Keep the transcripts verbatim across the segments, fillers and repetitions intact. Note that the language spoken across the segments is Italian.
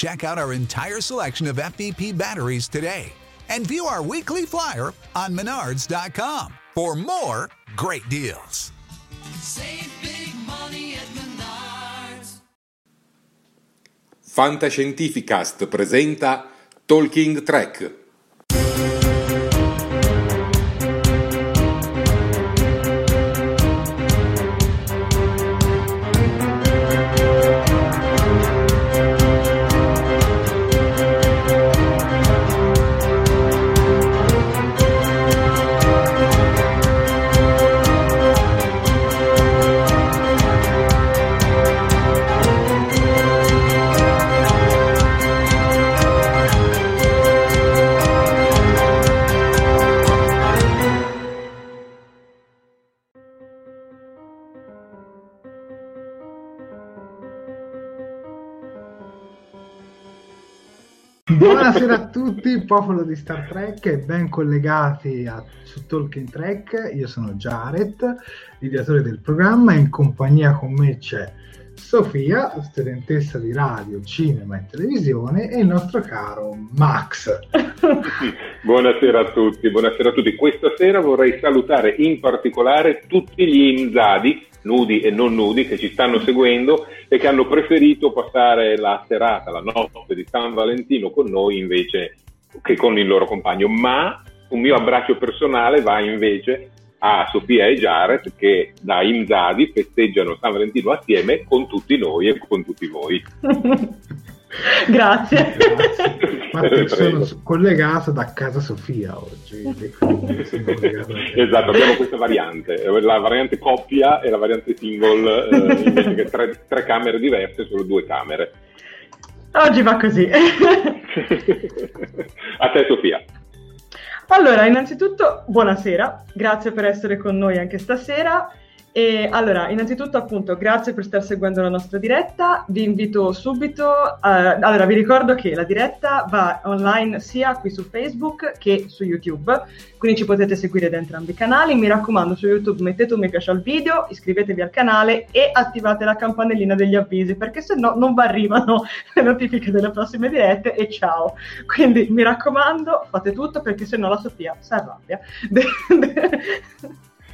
Check out our entire selection of F V P batteries today and view our weekly flyer on Menards dot com for more great deals. Save big money at Menards. Fantascientificast presenta Talking Trek. Buonasera a tutti, popolo di Star Trek, e ben collegati a, su Talking Trek. Io sono Jared, l'ideatore del programma, e in compagnia con me c'è Sofia, studentessa di radio, cinema e televisione, e il nostro caro Max. Buonasera a tutti, buonasera a tutti. Questa sera vorrei salutare in particolare tutti gli inzadi, nudi e non nudi, che ci stanno seguendo e che hanno preferito passare la serata, la notte di San Valentino con noi invece che con il loro compagno. Ma un mio abbraccio personale va invece a Sofia e Jared, che da Inzadi festeggiano San Valentino assieme con tutti noi e con tutti voi. Grazie. Grazie. Sono collegato da casa Sofia oggi. Esatto, abbiamo questa variante, la variante coppia e la variante single, eh, invece che tre, tre camere diverse, solo due camere. Oggi va così. A te Sofia. Allora, innanzitutto buonasera, grazie per essere con noi anche stasera. E allora, innanzitutto appunto grazie per star seguendo la nostra diretta. Vi invito subito, uh, allora vi ricordo che la diretta va online sia qui su Facebook che su YouTube, quindi ci potete seguire da entrambi i canali. Mi raccomando, su YouTube mettete un mi piace al video, iscrivetevi al canale e attivate la campanellina degli avvisi, perché se no non vi arrivano le notifiche delle prossime dirette e ciao. Quindi mi raccomando, fate tutto, perché se no la Sofia si arrabbia.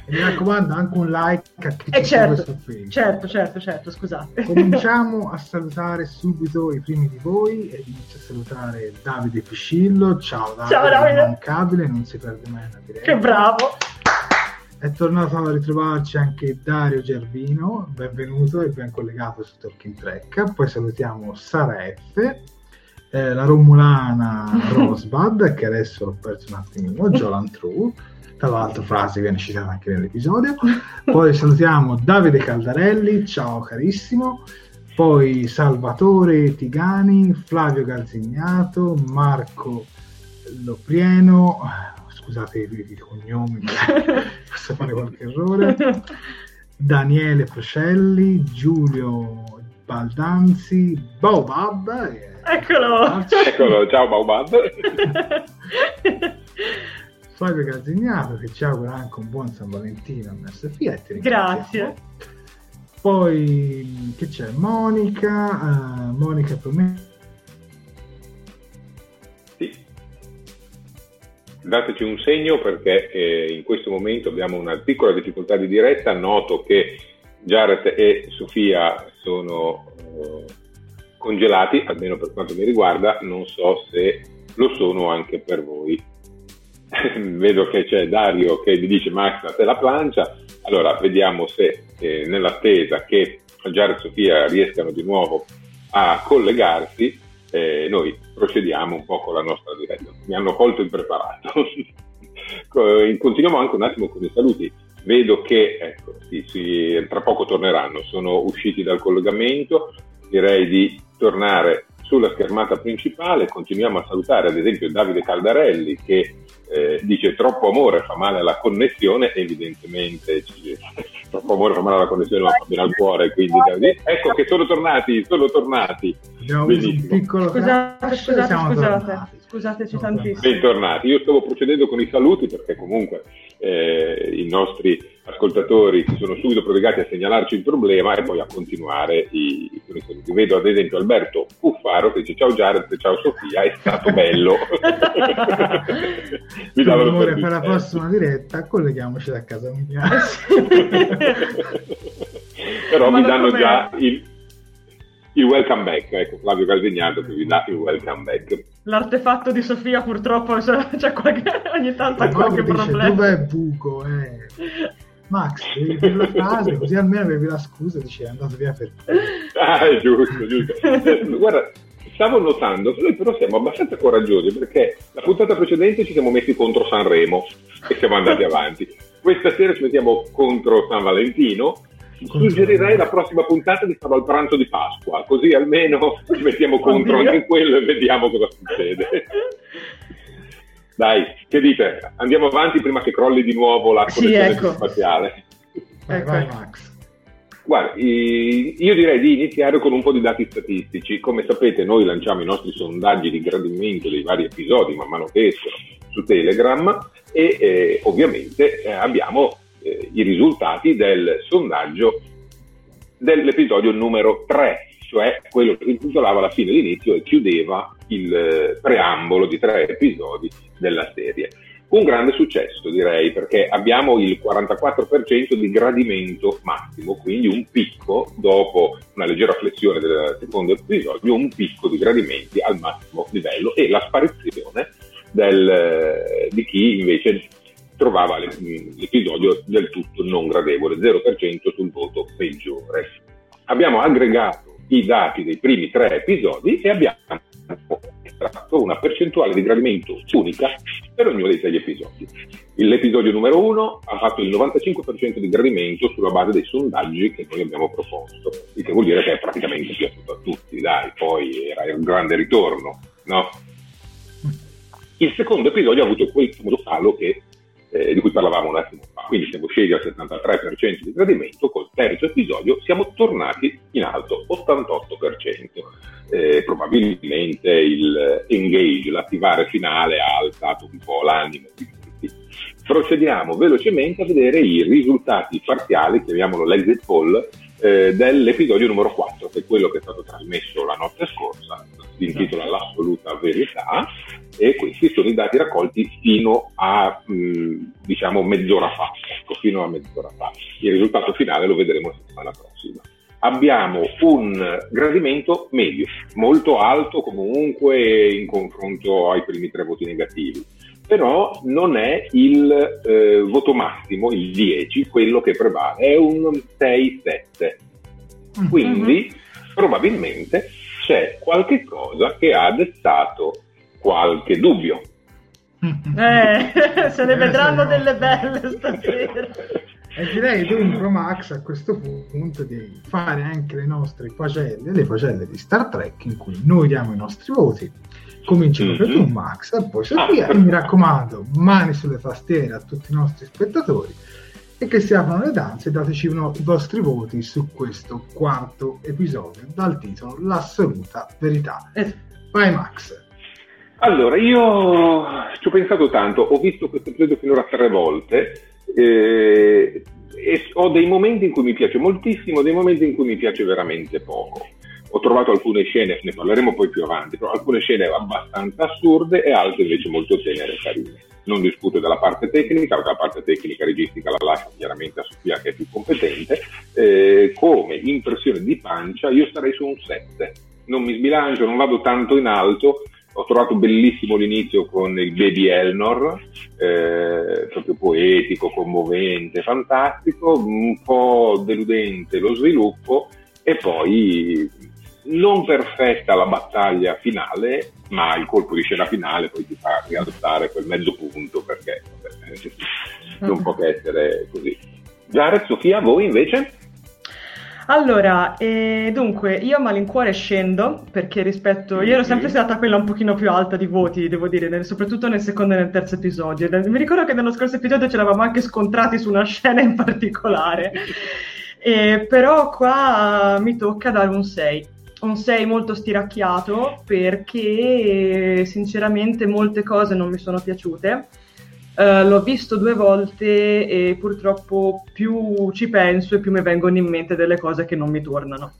E mi raccomando anche un like a chi eh ci certo, segue su Facebook. Certo, certo, certo, scusate. Cominciamo a salutare subito i primi di voi e inizio a salutare Davide Piscillo. Ciao Davide, ciao, Davide. È immancabile, non si perde mai una diretta. Che bravo! È tornato a ritrovarci anche Dario Gerbino, benvenuto e ben collegato su Talking Trek. Poi salutiamo Sara F, eh, la Romulana Rosbad, che adesso l'ho perso un attimino, Jolan True. Tra l'altro frase viene citata anche nell'episodio. Poi salutiamo Davide Caldarelli, ciao carissimo. Poi Salvatore Tigani, Flavio Galzignato, Marco Loprieno, scusate i cognomi, posso fare qualche errore, Daniele Proscelli, Giulio Baldanzi, Baobab. Eccolo! Eccolo, ciao Baobab! Savio Zazà che ci augura anche un buon San Valentino a me Sofia. Grazie. Poi che c'è Monica, uh, Monica per me Sì. Dateci un segno perché eh, in questo momento abbiamo una piccola difficoltà di diretta. Noto che Jared e Sofia sono eh, congelati, almeno per quanto mi riguarda, non so se lo sono anche per voi. Vedo che c'è Dario che vi dice Max a te la plancia, allora vediamo se eh, nell'attesa che Jared e Sofia riescano di nuovo a collegarsi Eh, noi procediamo un po' con la nostra diretta. Mi hanno colto impreparato. Continuiamo anche un attimo con i saluti. Vedo che ecco, sì, sì, tra poco torneranno, sono usciti dal collegamento, direi di tornare sulla schermata principale. Continuiamo a salutare ad esempio Davide Caldarelli che eh, dice troppo amore fa male alla connessione, evidentemente ci... troppo amore fa male alla connessione, ma fa bene al cuore, quindi Davide... ecco che sono tornati, sono tornati. Piccolo... Scusate, scusate, scusate, scusateci tantissimo. Bentornati, io stavo procedendo con i saluti perché comunque eh, i nostri ascoltatori si sono subito prodigati a segnalarci il problema e poi a continuare i, i, i saluti. Vedo ad esempio Alberto Cuffaro che dice ciao Jared, ciao Sofia, è stato bello. Mi davano amore, per la prossima diretta colleghiamoci da casa mia. Però ma mi danno com'è? Già il Il welcome back, ecco, Flavio Calvignato che vi dà il welcome back. L'artefatto di Sofia purtroppo c'è, c'è qualche, ogni tanto qualche dice, problema. Dove è buco? Eh. Max, devi dire la frase, così almeno avevi la scusa, dice è andato via per te. Ah, è giusto, giusto. Guarda, stavo notando che noi però siamo abbastanza coraggiosi perché la puntata precedente ci siamo messi contro Sanremo e siamo andati avanti. Questa sera ci mettiamo contro San Valentino. Suggerirei la prossima puntata di stare al pranzo di Pasqua, così almeno ci mettiamo contro Oddio. Anche quello e vediamo cosa succede. Dai, che dite? Andiamo avanti prima che crolli di nuovo la connessione sì, ecco. spaziale. Ecco, vai, Max. Guarda, io direi di iniziare con un po' di dati statistici. Come sapete, noi lanciamo i nostri sondaggi di gradimento dei vari episodi man mano che escono su Telegram e eh, ovviamente eh, abbiamo i risultati del sondaggio dell'episodio numero tre, cioè quello che intitolava la fine d'inizio e chiudeva il preambolo di tre episodi della serie. Un grande successo direi, perché abbiamo il quarantaquattro per cento di gradimento massimo, quindi un picco, dopo una leggera flessione del secondo episodio, un picco di gradimenti al massimo livello e la sparizione del, di chi invece trovava l'episodio del tutto non gradevole, zero per cento sul voto peggiore. Abbiamo aggregato i dati dei primi tre episodi e abbiamo estratto una percentuale di gradimento unica per ognuno dei sei episodi. L'episodio numero uno ha fatto il novantacinque per cento di gradimento sulla base dei sondaggi che noi abbiamo proposto, il che vuol dire che è praticamente piaciuto a tutti, dai, poi era un grande ritorno, no? Il secondo episodio ha avuto quel famoso calo che Eh, di cui parlavamo un attimo fa, quindi siamo scesi al settantatré per cento di gradimento, col terzo episodio siamo tornati in alto, ottantotto per cento, eh, probabilmente il engage, l'attivare finale ha alzato un po' l'animo di tutti. Procediamo velocemente a vedere i risultati parziali, chiamiamolo l'exit poll, eh, dell'episodio numero quattro, che è quello che è stato trasmesso la notte scorsa, si intitola L'assoluta verità, e questi sono i dati raccolti fino a mh, diciamo mezz'ora fa, ecco, fino a mezz'ora fa. Il risultato finale lo vedremo la settimana prossima. Abbiamo un gradimento medio, molto alto comunque in confronto ai primi tre voti negativi, però non è il eh, voto massimo, il dieci, quello che prevale, è un sei sette, quindi mm-hmm. probabilmente c'è qualche cosa che ha destato qualche dubbio. Eh, se ne vedranno delle belle stasera. E direi dunque, Max, a questo punto di fare anche le nostre pagelle, le pagelle di Star Trek, in cui noi diamo i nostri voti. Cominci proprio mm-hmm. tu, Max, e poi Sofia. Ah, mi raccomando, mani sulle tastiere a tutti i nostri spettatori e che si aprono le danze. Dateci uno, i vostri voti su questo quarto episodio dal titolo L'assoluta verità. Vai, Max. Allora, io ci ho pensato tanto, ho visto questo episodio finora tre volte eh, e ho dei momenti in cui mi piace moltissimo, dei momenti in cui mi piace veramente poco. ho trovato alcune scene, ne parleremo poi più avanti, però alcune scene abbastanza assurde e altre invece molto tenere e carine. Non discuto della parte tecnica, perché la parte tecnica registica la lascio chiaramente a Sofia, che è più competente. Eh, come impressione di pancia io starei su un sette, non mi sbilancio, non vado tanto in alto. Ho trovato bellissimo l'inizio con il baby Elnor, eh, proprio poetico, commovente, fantastico, un po' deludente lo sviluppo e poi non perfetta la battaglia finale, ma il colpo di scena finale poi ti fa rialzare quel mezzo punto, perché vabbè, non può che essere così. Jared, Sofia, voi invece? Allora, eh, dunque, io a malincuore scendo, perché rispetto... Io ero sempre stata quella un pochino più alta di voti, devo dire, nel, soprattutto nel secondo e nel terzo episodio. Mi ricordo che nello scorso episodio ce l'avevamo anche scontrati su una scena in particolare, eh, però qua mi tocca dare un sei. Un sei molto stiracchiato, perché sinceramente molte cose non mi sono piaciute. Uh, l'ho visto due volte e purtroppo più ci penso e più mi vengono in mente delle cose che non mi tornano.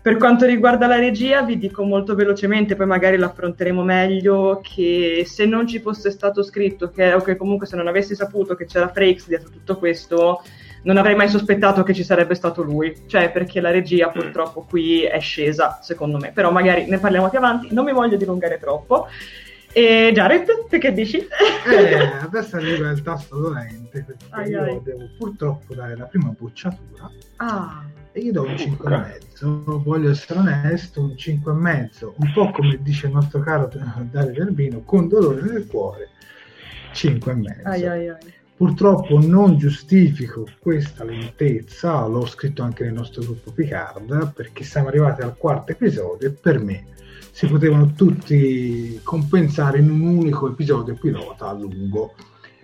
Per quanto riguarda la regia, vi dico molto velocemente, poi magari l'affronteremo meglio, che se non ci fosse stato scritto che, o che comunque se non avessi saputo che c'era Frakes dietro tutto questo, non avrei mai sospettato che ci sarebbe stato lui, cioè perché la regia purtroppo qui è scesa secondo me, però magari ne parliamo più avanti, non mi voglio dilungare troppo. E Jared, tu che dici? Eh, adesso arriva il tasto dolente, perché ai io ai. devo purtroppo dare la prima bocciatura ah. e gli do un cinque e mezzo, voglio essere onesto, un cinque e mezzo, un po' come dice il nostro caro Dario Gerbino, con dolore nel cuore, cinque e mezzo. Ai, ai, ai. Purtroppo non giustifico questa lentezza, l'ho scritto anche nel nostro gruppo Picard, perché siamo arrivati al quarto episodio e per me si potevano tutti compensare in un unico episodio pilota a lungo.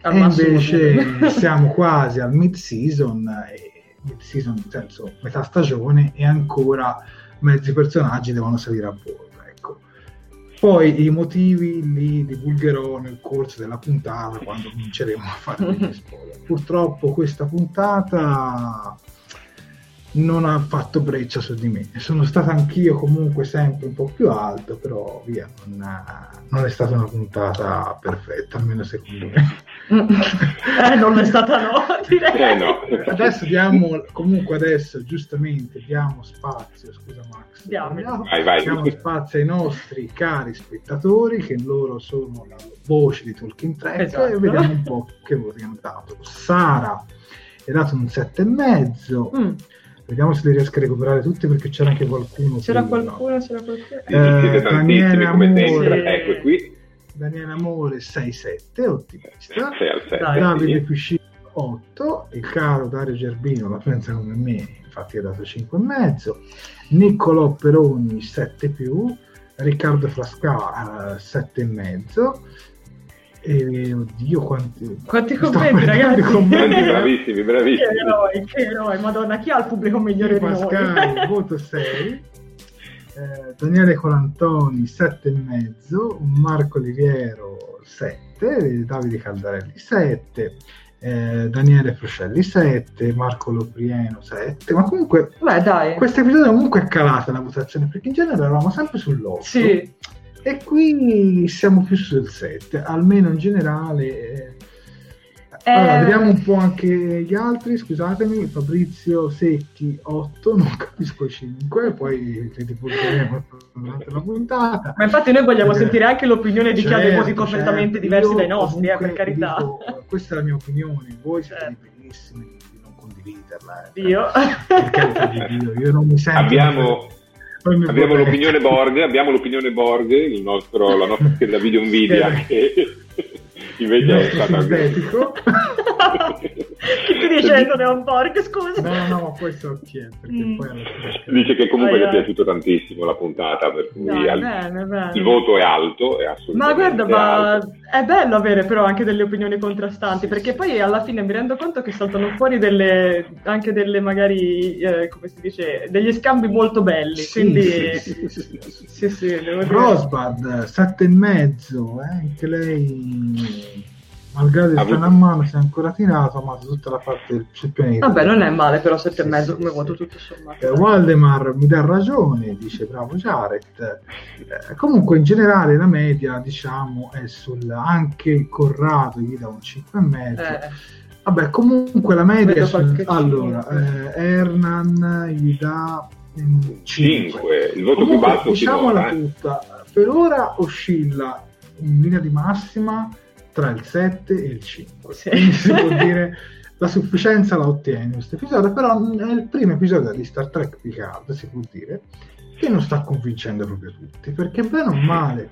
Al e invece siamo quasi al mid-season, e mid-season nel senso metà stagione, e ancora mezzi personaggi devono salire a bordo. Ecco. Poi i motivi li divulgherò nel corso della puntata, quando cominceremo a fare degli spoiler. Purtroppo questa puntata non ha fatto breccia su di me, sono stato anch'io comunque sempre un po' più alto, però via, non, ha, non è stata una puntata perfetta, almeno secondo me. Eh, non è stata, no, direi. Eh, no. Adesso diamo, comunque adesso giustamente diamo spazio, scusa Max, diamo, vai, vai, diamo spazio ai nostri cari spettatori, che loro sono la voce di Talking Trek, esatto. E vediamo un po' che voti hanno dato. Sara è dato un sette e mezzo, mm. Vediamo se li riesco a recuperare tutti, perché c'era anche qualcuno. C'era qui, qualcuno, no? c'era qualcuno. Eh, Daniele Amore, ecco qui. Daniele Amore sei sette, ottimista. sei al sette, Davide Piscillo otto, il caro Dario Gerbino la pensa come me, infatti ha dato cinque e mezzo. Niccolò Peroni sette più, Riccardo Frasca sette e mezzo. E oddio quanti quanti commenti, ragazzi, commenti, bravissimi bravissimi che eroi, che eroi, madonna, chi ha il pubblico migliore di noi? Voto sei, eh, Daniele Colantoni sette e mezzo, Marco Liviero sette, Davide Caldarelli sette, eh, Daniele Froscelli sette, Marco Loprieno sette. Ma comunque questo episodio comunque è calata la votazione, perché in genere eravamo sempre sull'otto, sì. E quindi siamo più sul sette, almeno in generale. Eh... Allora, vediamo un po' anche gli altri, scusatemi. Fabrizio Secchi otto, non capisco cinque, poi ti divulgheremo durante la puntata. Ma infatti noi vogliamo eh, sentire anche l'opinione di certo, chi ha dei voti completamente certo. diversi Io dai nostri, eh, per carità. Dico, questa è la mia opinione, voi siete certo. bellissimi di non condividerla. Eh, Dio. Per carità di Dio, io non mi sento... Abbiamo... Abbiamo l'opinione Borg, abbiamo l'opinione Borg, il nostro, la nostra scheda video Nvidia, che invece è stata sintetico. Che ti dice che è un Borg, scusa? No, no, questo è ok, perché mm. poi alla fine... Dice che comunque gli è piaciuto tantissimo la puntata, per cui no, al... bene, bene. Il voto è alto, è assolutamente Ma guarda, ma alto. È bello avere però anche delle opinioni contrastanti, sì, perché sì. poi alla fine mi rendo conto che saltano fuori delle anche delle magari, eh, come si dice, degli scambi molto belli, sì, quindi... Sì, sì, sì. sì, sì devo dire. Rosbad, sette e mezzo, eh, anche lei... Malgrado il freno a mano si è ancora tirato, ma su tutta la parte del ceppione. Vabbè, non è male, però sette e mezzo come voto tutto sommato. Eh, Waldemar mi dà ragione, dice bravo Jared. Eh, comunque in generale la media, diciamo, è sul, anche Corrado gli dà un cinque e mezzo. Eh. Vabbè, comunque la media è sul, allora eh, Hernan gli dà cinque. cinque Il voto comunque, più basso, diciamola eh. tutta, per ora oscilla in linea di massima tra il sette e il cinque, sì. Quindi si può dire la sufficienza la ottiene questo episodio, però è il primo episodio di Star Trek Picard, si può dire, che non sta convincendo proprio tutti, perché bene o male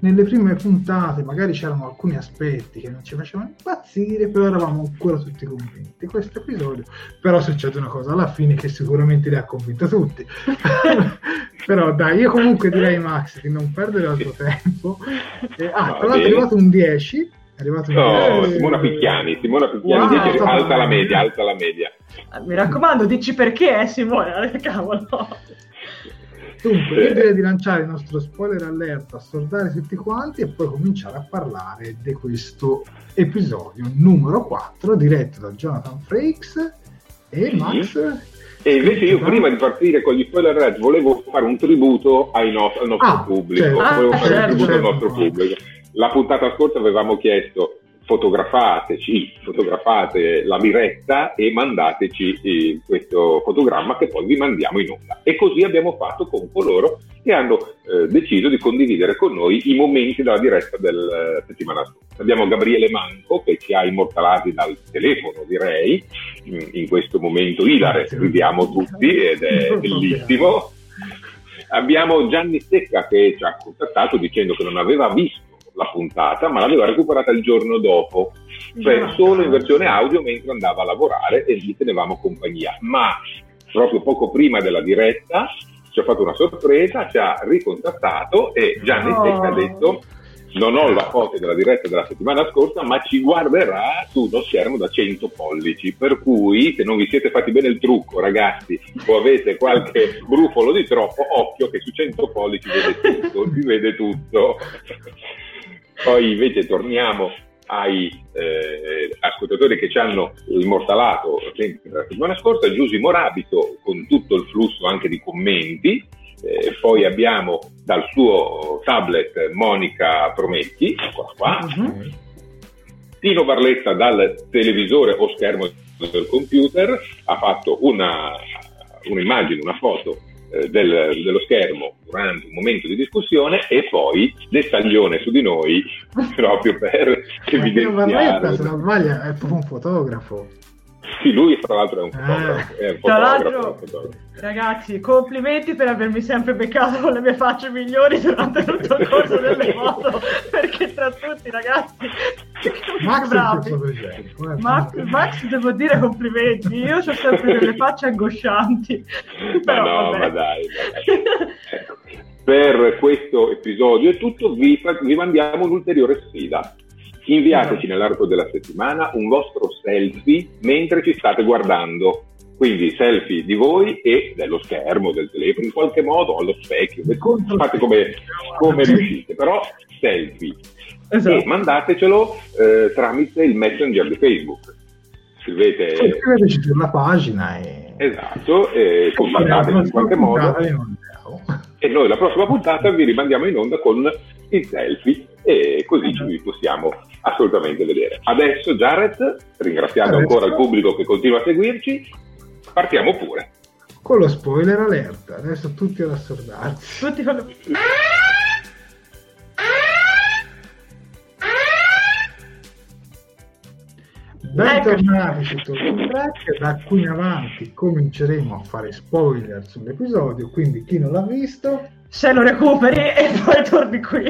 nelle prime puntate magari c'erano alcuni aspetti che non ci facevano impazzire, però eravamo ancora tutti convinti. Questo episodio però succede una cosa alla fine che sicuramente li ha convinti tutti. Però dai, io comunque direi Max di non perdere altro tempo. Eh, ah, tra l'altro è arrivato un dieci. È arrivato no, un... Simona Picchiani, Simona Picchiani wow, dice, alta la media, alta la media. Ah, mi raccomando, dici perché, eh, Simona, cavolo. Dunque, io direi di lanciare il nostro spoiler alert, assordare tutti quanti e poi cominciare a parlare di questo episodio numero quattro, diretto da Jonathan Frakes e sì. Max. E invece io prima di partire con gli spoiler alert volevo fare un tributo ai no- al nostro ah, pubblico, certo. volevo fare ah, un tributo certo. al nostro pubblico. La puntata scorsa avevamo chiesto fotografateci, fotografate la diretta e mandateci eh, questo fotogramma che poi vi mandiamo in onda. E così abbiamo fatto con coloro che hanno eh, deciso di condividere con noi i momenti della diretta della eh, settimana scorsa. Abbiamo Gabriele Manco che ci ha immortalati dal telefono, direi, in, in questo momento ilare, ridiamo tutti ed è bellissimo. Abbiamo Gianni Secca che ci ha contattato dicendo che non aveva visto la puntata, ma l'aveva recuperata il giorno dopo, cioè no, solo in versione audio mentre andava a lavorare e gli tenevamo compagnia. Ma proprio poco prima della diretta ci ha fatto una sorpresa, ci ha ricontattato e Gianni oh. Secca ha detto: non ho la foto della diretta della settimana scorsa, ma ci guarderà su uno schermo da cento pollici, per cui se non vi siete fatti bene il trucco, ragazzi, o avete qualche brufolo di troppo, occhio che su cento pollici vede tutto, si vede tutto. Poi invece torniamo ai eh, ascoltatori che ci hanno immortalato sempre la settimana scorsa, Giusy Morabito con tutto il flusso anche di commenti, eh, poi abbiamo dal suo tablet Monica Prometti, eccola qua, uh-huh. Tino Barletta dal televisore o schermo del computer ha fatto una un'immagine, una foto Del, dello schermo durante un momento di discussione e poi dettaglione su di noi proprio per evidenziare. Se non sbaglio è proprio un fotografo. Sì, lui tra l'altro è un fotografo, eh. è un tra l'altro, fotografo. Ragazzi, complimenti per avermi sempre beccato con le mie facce migliori durante tutto il corso delle foto, perché tra tutti, ragazzi, Max, bravi. Max, Max devo dire complimenti, io ho sempre delle facce angoscianti. Però, ma no, vabbè. ma dai, dai. Per questo episodio è tutto, vi, vi mandiamo un'ulteriore sfida. Inviateci nell'arco della settimana un vostro selfie mentre ci state guardando, quindi selfie di voi e dello schermo, del telefono, in qualche modo allo specchio, fate come, come riuscite, però selfie, esatto. E mandatecelo eh, tramite il messenger di Facebook, scrivete scriveteci sulla pagina e... esatto, e contattateci in qualche modo e noi la prossima puntata vi rimandiamo in onda con il selfie e così ci vi possiamo assolutamente vedere. Adesso Jared, ringraziando Adesso... ancora il pubblico che continua a seguirci, partiamo pure con lo spoiler alert. Adesso tutti ad assordarsi, tutti con... Bentornati su Talking Trek, da qui in avanti cominceremo a fare spoiler sull'episodio, quindi chi non l'ha visto se lo recuperi e poi torni qui.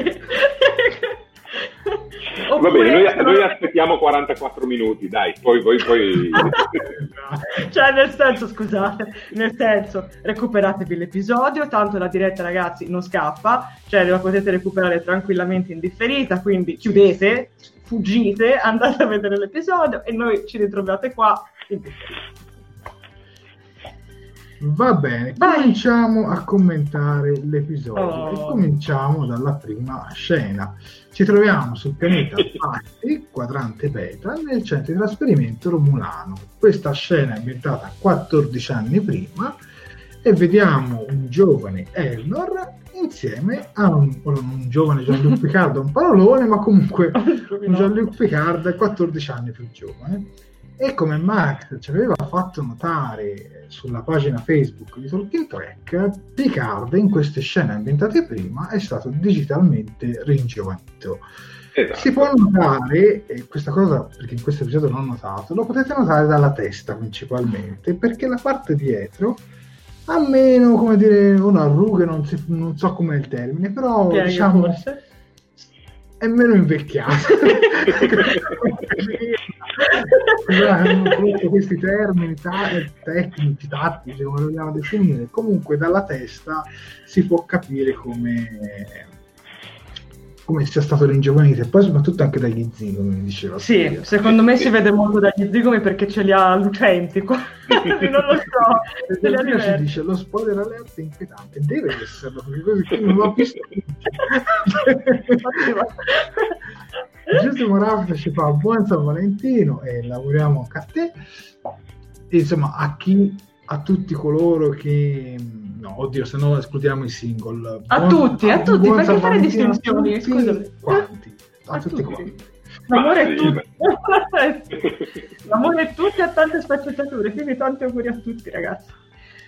Va bene, noi, noi aspettiamo quarantaquattro minuti, dai, poi voi poi... Cioè nel senso, scusate, nel senso, recuperatevi l'episodio, tanto la diretta, ragazzi, non scappa, cioè la potete recuperare tranquillamente in differita, quindi chiudete, fuggite, andate a vedere l'episodio e noi ci ritroviate qua in differita. Va bene, cominciamo a commentare l'episodio oh. e cominciamo dalla prima scena. Ci troviamo sul pianeta Patti, quadrante Beta, nel centro di trasferimento Romulano. Questa scena è ambientata quattordici anni prima e vediamo un giovane Elnor insieme a un, un giovane Jean-Luc Picard, un parolone, ma comunque un Jean-Luc Picard quattordici anni più giovane. E come Max ci aveva fatto notare sulla pagina Facebook di Talking Trek, Picard in queste scene ambientate prima è stato digitalmente ringiovanito. Esatto. Si può notare, eh, questa cosa perché in questo episodio non ho notato, lo potete notare dalla testa principalmente, perché la parte dietro ha meno, come dire, una ruga, non, si, non so com'è il termine, però Piaga, diciamo... Forse? È meno invecchiato. Questi termini t- tecnici, tattici, come vogliamo definire, comunque dalla testa si può capire come come sia stato ringiovanito, e poi soprattutto anche dagli zigomi, diceva. Sì, Sofia. Secondo me si vede molto dagli zigomi perché ce li ha lucenti qua. Non lo so. Se li ci dice lo spoiler alert è inquietante, deve esserlo, perché così non l'ho visto. Giusto Moravia ci fa buon San Valentino e lavoriamo anche a te. E, insomma, a chi, a tutti coloro che... No, oddio, se no escludiamo i single. A buon, tutti, a, a tutti, perché San fare Valentino, distinzioni, scusami. Quanti, a, a tutti, tutti quanti. L'amore è tutto. L'amore è tutti a tante sfaccettature, quindi tanti auguri a tutti, ragazzi.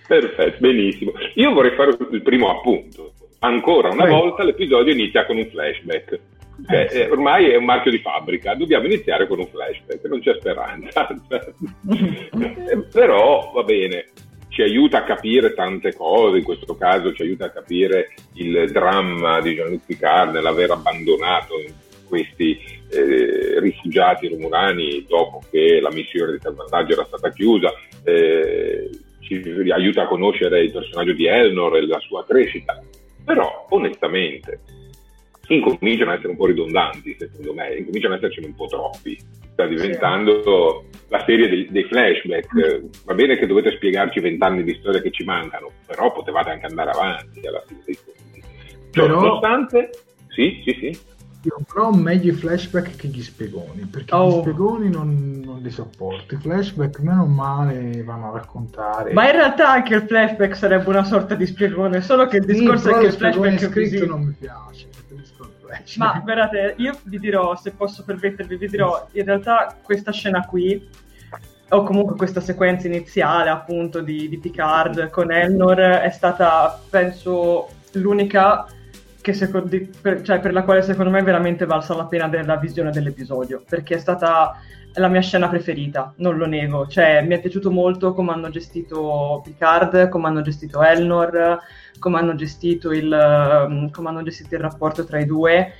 Perfetto, benissimo. Io vorrei fare il primo appunto. Ancora una Prego. volta l'episodio inizia con un flashback. Cioè, eh, ormai è un marchio di fabbrica, dobbiamo iniziare con un flashback, non c'è speranza. Però va bene, ci aiuta a capire tante cose, in questo caso ci aiuta a capire il dramma di Jean-Luc Picard nell'aver abbandonato questi eh, rifugiati romulani dopo che la missione di salvataggio era stata chiusa, eh, ci aiuta a conoscere il personaggio di Elnor e la sua crescita, però onestamente incominciano ad essere un po' ridondanti, secondo me, incominciano ad essercene un po' troppi. Sta diventando sì. la serie dei, dei flashback. Va bene che dovete spiegarci vent'anni di storia che ci mancano, però potevate anche andare avanti alla fine dei conti. Però... Nonostante... Sì, sì, sì. Io però meglio i flashback che gli spiegoni, perché oh. gli spiegoni non, non li sopporto. I flashback meno male vanno a raccontare, ma in realtà anche il flashback sarebbe una sorta di spiegone, solo che il discorso sì, è che il flashback scritto così. Non mi piace flashback. Ma guardate, io vi dirò, se posso permettervi, vi dirò in realtà questa scena qui o comunque questa sequenza iniziale appunto di, di Picard con Elnor è stata penso l'unica che secondo, per, cioè per la quale secondo me è veramente valsa la pena della visione dell'episodio, perché è stata la mia scena preferita, non lo nego, cioè mi è piaciuto molto come hanno gestito Picard, come hanno gestito Elnor, come hanno gestito il, come hanno gestito il rapporto tra i due,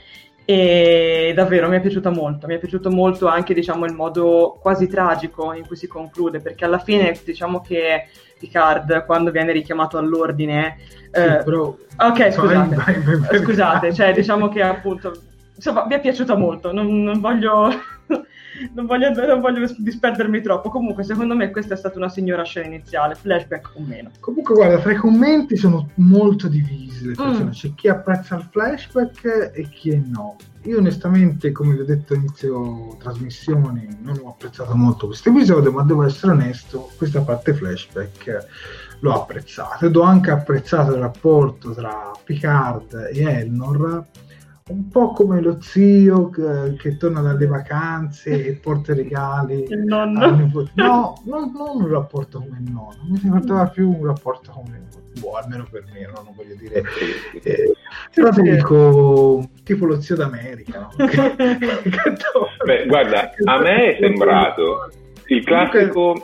e davvero mi è piaciuta molto, mi è piaciuto molto anche diciamo il modo quasi tragico in cui si conclude, perché alla fine diciamo che Picard quando viene richiamato all'ordine sì, eh, però, ok scusate vai, vai, vai, scusate cioè diciamo che appunto insomma mi è piaciuta molto, non, non voglio non voglio non voglio disperdermi troppo, comunque secondo me questa è stata una signora scena iniziale, flashback o meno. Comunque guarda, tra i commenti sono molto divisi le persone, mm. c'è chi apprezza il flashback e chi no. Io onestamente, come vi ho detto all'inizio trasmissione, non ho apprezzato molto questo episodio, ma devo essere onesto, questa parte flashback l'ho apprezzata, ed ho anche apprezzato il rapporto tra Picard e Elnor, un po' come lo zio che, che torna dalle vacanze e porta regali il nonno. Al nipote. No, non, non un rapporto come il nonno, mi sembrava più un rapporto come il nonno, boh, almeno per me, non lo voglio dire, eh, però ti dico tipo lo zio d'America, no? che, che Beh, guarda, a me è sembrato il classico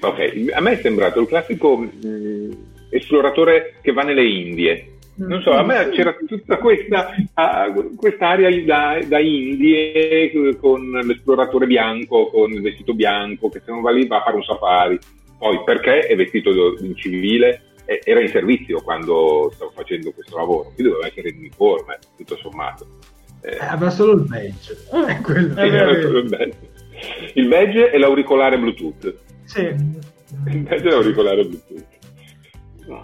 ok, a me è sembrato il classico mh, esploratore che va nelle Indie. Non so, a me c'era tutta questa uh, quest'area da, da Indie con l'esploratore bianco, con il vestito bianco, che se non va lì va a fare un safari. Poi perché è vestito in civile, eh, era in servizio quando stavo facendo questo lavoro, quindi doveva essere in uniforme, tutto sommato. Eh, eh, aveva solo il badge. Eh, quello. Eh, aveva solo il badge. Il badge e l'auricolare Bluetooth. Sì. meglio l'auricolare Bluetooth. No.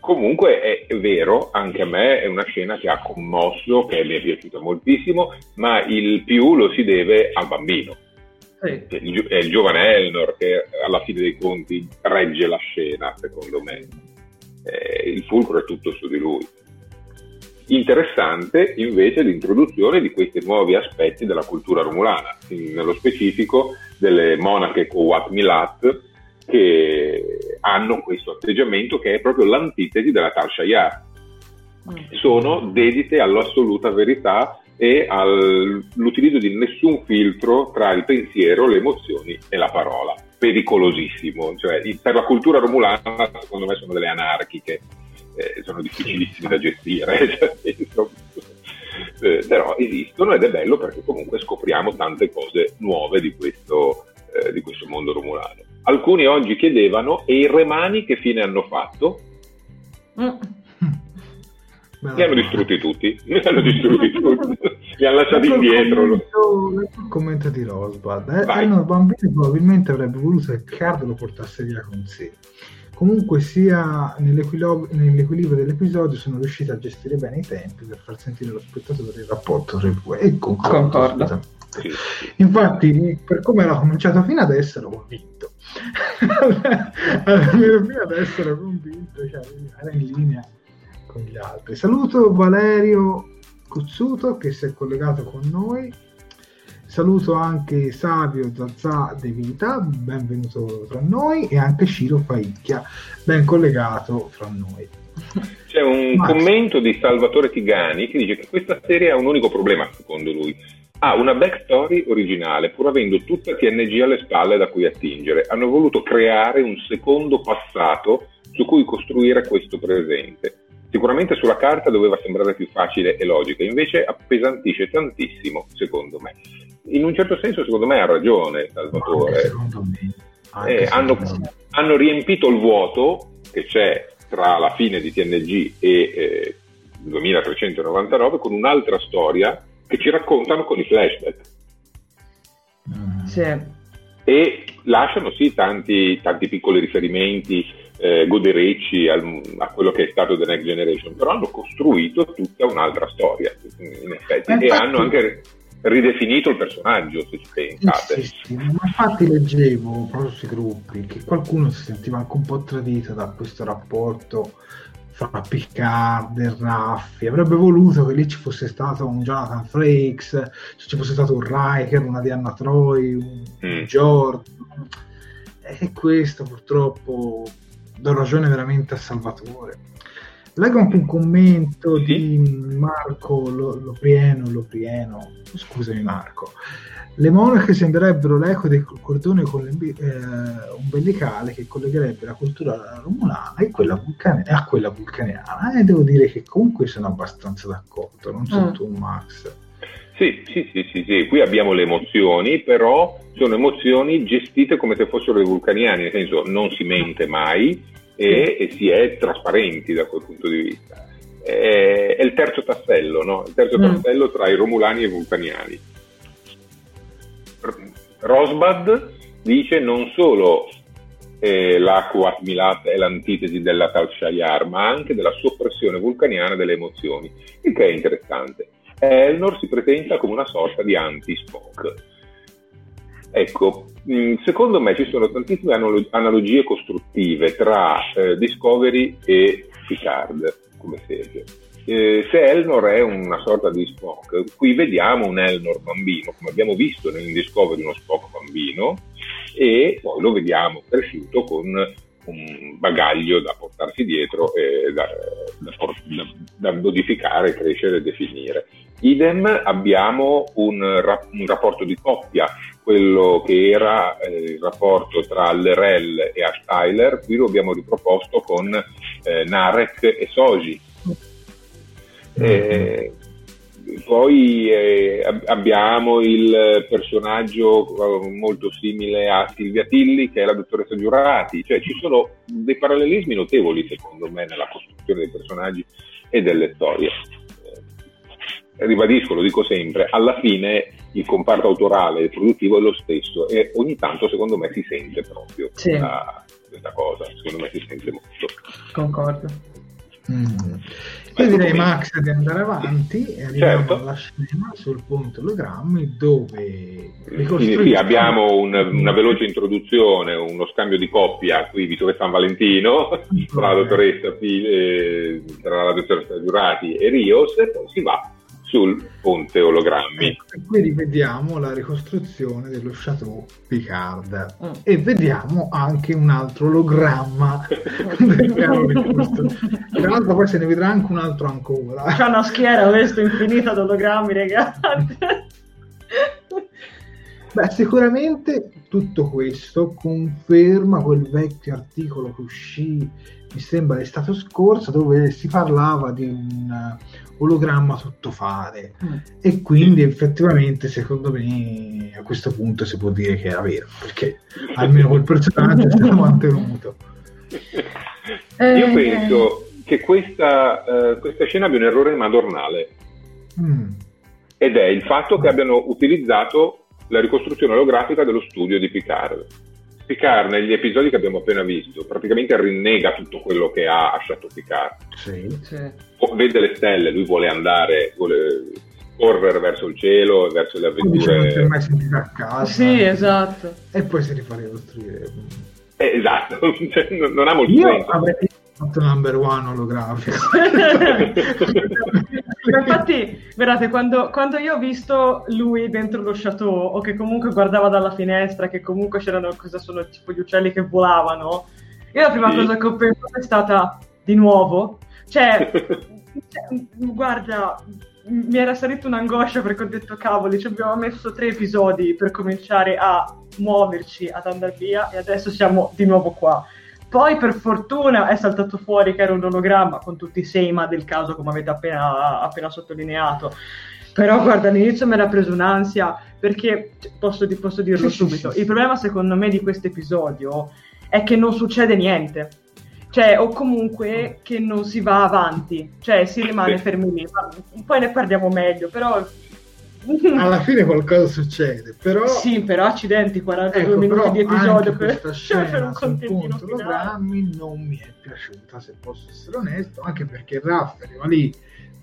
Comunque è vero, anche a me è una scena che ha commosso, che mi è piaciuta moltissimo, ma il più lo si deve al bambino. Sì. È, il, è il giovane Elnor che alla fine dei conti regge la scena, secondo me. Eh, il fulcro è tutto su di lui. Interessante invece l'introduzione di questi nuovi aspetti della cultura romulana, nello specifico delle monache Qowat Milat, che hanno questo atteggiamento che è proprio l'antitesi della Tal Shiar. Sono dedite all'assoluta verità e all'utilizzo di nessun filtro tra il pensiero, le emozioni e la parola. Pericolosissimo, cioè per la cultura romulana secondo me sono delle anarchiche. Eh, sono difficilissimi da gestire, cioè, eh, però esistono ed è bello perché comunque scopriamo tante cose nuove di questo, eh, di questo mondo romulano. Alcuni oggi chiedevano: e i Remani che fine hanno fatto? Mm. Li hanno distrutti tutti, li hanno distrutti tutti, li hanno lasciati indietro. Il commento di Rosbad, eh, erano bambini, probabilmente avrebbe voluto che Picard lo portasse via con sé. Comunque sia, nell'equilibrio, nell'equilibrio dell'episodio sono riusciti a gestire bene i tempi per far sentire lo spettatore il rapporto tra i due, e concordo. Sì, sì. Infatti, per come era cominciato fino adesso, ero convinto. Almeno fino adesso ero convinto, cioè era in linea con gli altri. Saluto Valerio Cozzuto che si è collegato con noi. Saluto anche Savio Zazà De Vita, benvenuto fra noi, e anche Ciro Paicchia, ben collegato fra noi. C'è un Max. Commento di Salvatore Tigani che dice che questa serie ha un unico problema, secondo lui. Ha una backstory originale, pur avendo tutta T N G alle spalle da cui attingere. Hanno voluto creare un secondo passato su cui costruire questo presente. Sicuramente sulla carta doveva sembrare più facile e logica, invece appesantisce tantissimo, secondo me. In un certo senso, secondo me, ha ragione Salvatore. Me, eh, hanno, hanno riempito il vuoto che c'è tra la fine di T N G e eh, duemilatrecentonovantanove con un'altra storia che ci raccontano con i flashback. Mm. Sì. E lasciano sì tanti, tanti piccoli riferimenti eh, goderecci al, a quello che è stato The Next Generation, però hanno costruito tutta un'altra storia, in effetti, infatti, e hanno anche ridefinito il personaggio, se ci pensate. Sì, sì, ma infatti leggevo proprio sui gruppi che qualcuno si sentiva anche un po' tradito da questo rapporto fra Picard e Raffi, avrebbe voluto che lì ci fosse stato un Jonathan Frakes, ci fosse stato un Riker, una Diana Troy, un mm. Jordan, e questo purtroppo do ragione veramente a Salvatore. Leggo anche un commento sì. di Marco Loprieno, Loprieno, scusami Marco. Le monache sembrerebbero l'eco del cordone con eh, ombelicale che collegherebbe la cultura romulana e quella vulcane- a quella vulcaniana, e devo dire che comunque sono abbastanza d'accordo, non so mm. tu Max. Sì, sì, sì, sì, sì, qui abbiamo le emozioni, però sono emozioni gestite come se fossero dei vulcaniani, nel senso non si mente mai e, mm. e si è trasparenti da quel punto di vista. È, è il terzo tassello, no? Il terzo mm. tassello tra i romulani e i vulcaniani. Rosbad dice non solo eh, la Qowat Milat è l'antitesi della Tal Shiar, ma anche della soppressione vulcaniana delle emozioni, il che è interessante. Elnor si presenta come una sorta di anti-Spock. Ecco, secondo me ci sono tantissime analog- analogie costruttive tra eh, Discovery e Picard come serie. Eh, se Elnor è una sorta di Spock, qui vediamo un Elnor bambino, come abbiamo visto nel Discovery uno Spock bambino, e poi lo vediamo cresciuto con un bagaglio da portarsi dietro e da, da, da, da modificare, crescere e definire. Idem abbiamo un, un rapporto di coppia, quello che era eh, il rapporto tra L'Rell e Ash Tyler, qui lo abbiamo riproposto con eh, Narek e Soji. Eh, poi eh, abbiamo il personaggio molto simile a Silvia Tilli che è la dottoressa Giurati, cioè ci sono dei parallelismi notevoli secondo me nella costruzione dei personaggi e delle storie. ribadisco, lo dico sempre, alla fine il comparto autorale e produttivo è lo stesso, e ogni tanto secondo me si sente proprio sì. questa, questa cosa, secondo me si sente molto. Concordo. Mm. Io direi, Max, di andare avanti e arriviamo certo. alla scena sul punto ologrammi, dove ricostruiamo... Sì, sì, abbiamo un, una veloce introduzione, uno scambio di coppia qui vicino a San Valentino tra la dottoressa eh, tra la dottoressa Giurati e Rios, e poi si va sul ponte ologrammi. Ecco, qui rivediamo la ricostruzione dello Chateau Picard mm. e vediamo anche un altro ologramma. Tra l'altro poi se ne vedrà anche un altro ancora. C'è una schiera questo infinita di ologrammi, ragazzi. Beh, sicuramente tutto questo conferma quel vecchio articolo che uscì, mi sembra, l'estate scorsa, dove si parlava di un ologramma tuttofare mm. e quindi effettivamente secondo me a questo punto si può dire che era vero, perché almeno quel personaggio è stato mantenuto. eh... Io penso che questa, uh, questa scena abbia un errore madornale mm. ed è il fatto che abbiano utilizzato la ricostruzione olografica dello studio di Picard. Picard negli episodi che abbiamo appena visto praticamente rinnega tutto quello che ha lasciato Picard. Sì, sì. Vede le stelle, lui vuole andare, vuole correre verso il cielo, verso le avventure. Non si è mai sentito a casa. Sì, esatto. E poi si rifà ricostruire. Eh, esatto, cioè, non, non ha molto Io senso. Avrei fatto number one olografico. Infatti, guardate, quando, quando io ho visto lui dentro lo chateau, o che comunque guardava dalla finestra, che comunque c'erano, cosa sono, tipo gli uccelli che volavano, io la prima sì. cosa che ho pensato è stata, di nuovo? Cioè, cioè, guarda, mi era salita un'angoscia perché ho detto, cavoli, ci abbiamo messo tre episodi per cominciare a muoverci, ad andare via, e adesso siamo di nuovo qua. Poi per fortuna è saltato fuori che era un ologramma con tutti i sei ma del caso, come avete appena, appena sottolineato. Però guarda, all'inizio mi era preso un'ansia, perché posso, posso dirlo subito, il problema secondo me di questo episodio è che non succede niente, cioè, o comunque che non si va avanti, cioè si rimane fermi lì. Poi ne parliamo meglio, però alla fine qualcosa succede, però sì, però accidenti, quarantadue ecco, minuti di episodio per, per un continuo programmi non mi è piaciuta, se posso essere onesto, anche perché Raff arriva lì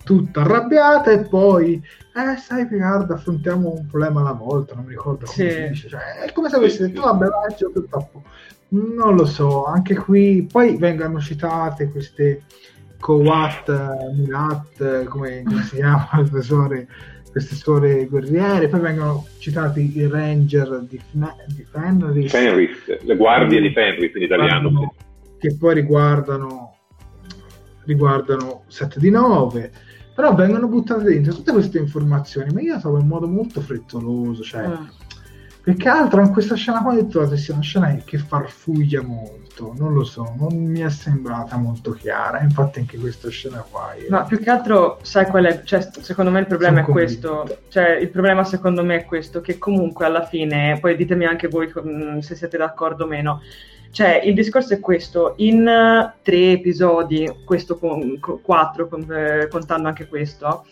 tutta arrabbiata e poi eh sai Picard, affrontiamo un problema alla volta, non mi ricordo come sì. si dice, cioè, è come se avessi detto vabbè vai, purtroppo non lo so, anche qui poi vengono citate queste Qowat Milat, come si chiama il professore, queste suore guerriere, poi vengono citati i ranger di, Fna- di Fenris, Fenris, le guardie di Fenris in italiano, fanno, che poi riguardano riguardano sette di nove, però vengono buttate dentro tutte queste informazioni, ma io trovo in modo molto frettoloso, cioè ah. perché altro in questa scena qua ho detto che sia una scena che farfuglia molto, non lo so, non mi è sembrata molto chiara, infatti anche questa scena qua io... ma più che altro sai qual è, cioè, secondo me il problema Sono è convinta. questo, cioè il problema secondo me è questo, che comunque alla fine, poi ditemi anche voi se siete d'accordo o meno, cioè il discorso è questo, in tre episodi, questo con, con quattro contando anche questo,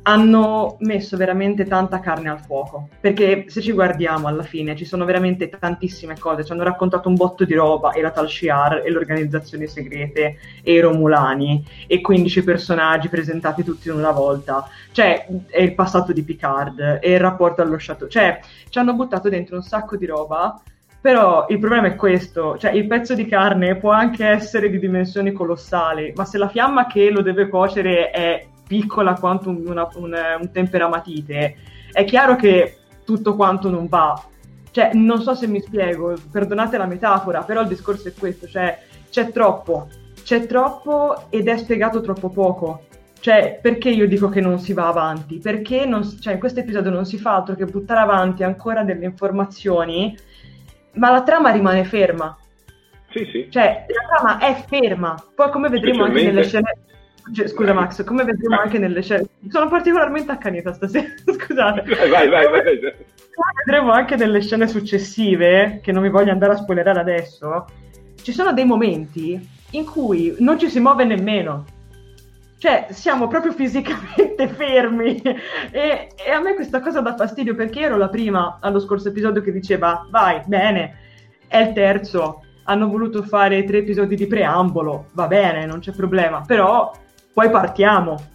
hanno messo veramente tanta carne al fuoco, perché se ci guardiamo alla fine ci sono veramente tantissime cose, ci hanno raccontato un botto di roba, e la Tal Shiar e le organizzazioni segrete e i Romulani e quindici personaggi presentati tutti in una volta, cioè è il passato di Picard e il rapporto allo Chateau, cioè ci hanno buttato dentro un sacco di roba. Però il problema è questo, cioè il pezzo di carne può anche essere di dimensioni colossali, ma se la fiamma che lo deve cuocere è piccola quanto una, un, un temperamatite, è chiaro che tutto quanto non va, cioè non so se mi spiego, perdonate la metafora, però il discorso è questo, cioè c'è troppo, c'è troppo ed è spiegato troppo poco, cioè perché io dico che non si va avanti, perché non, cioè, in questo episodio non si fa altro che buttare avanti ancora delle informazioni, ma la trama rimane ferma, sì sì, cioè la trama è ferma, poi come vedremo anche nelle scene... Cioè, scusa Max, come vedremo vai. anche nelle scene, sono particolarmente accanita stasera, scusate, vai, vai, come... vai, vai. vedremo anche nelle scene successive, che non mi voglio andare a spoilerare adesso, ci sono dei momenti in cui non ci si muove nemmeno, Cioè, siamo proprio fisicamente fermi e, e a me questa cosa dà fastidio, perché ero la prima allo scorso episodio che diceva vai, bene, è il terzo, hanno voluto fare tre episodi di preambolo, va bene, non c'è problema, però poi partiamo.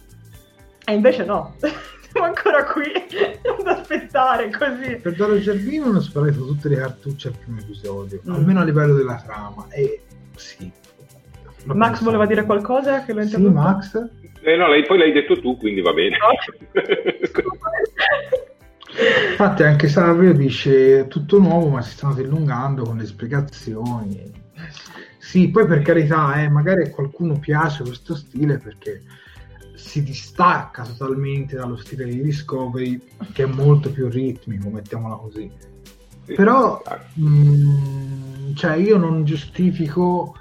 E invece no, siamo ancora qui ad aspettare così. Per Dario Gerbino hanno sparato tutte le cartucce al primo episodio, mm. almeno a livello della trama, e sì. Max pensato. voleva dire qualcosa? Che l'ho sì, Max? Eh no, lei, poi l'hai detto tu, quindi va bene. No. Infatti anche Savio dice tutto nuovo, ma si stanno dilungando con le spiegazioni. Sì, poi per carità, eh, magari a qualcuno piace questo stile perché si distacca totalmente dallo stile di Discovery, che è molto più ritmico, mettiamola così. Sì, però mh, cioè io non giustifico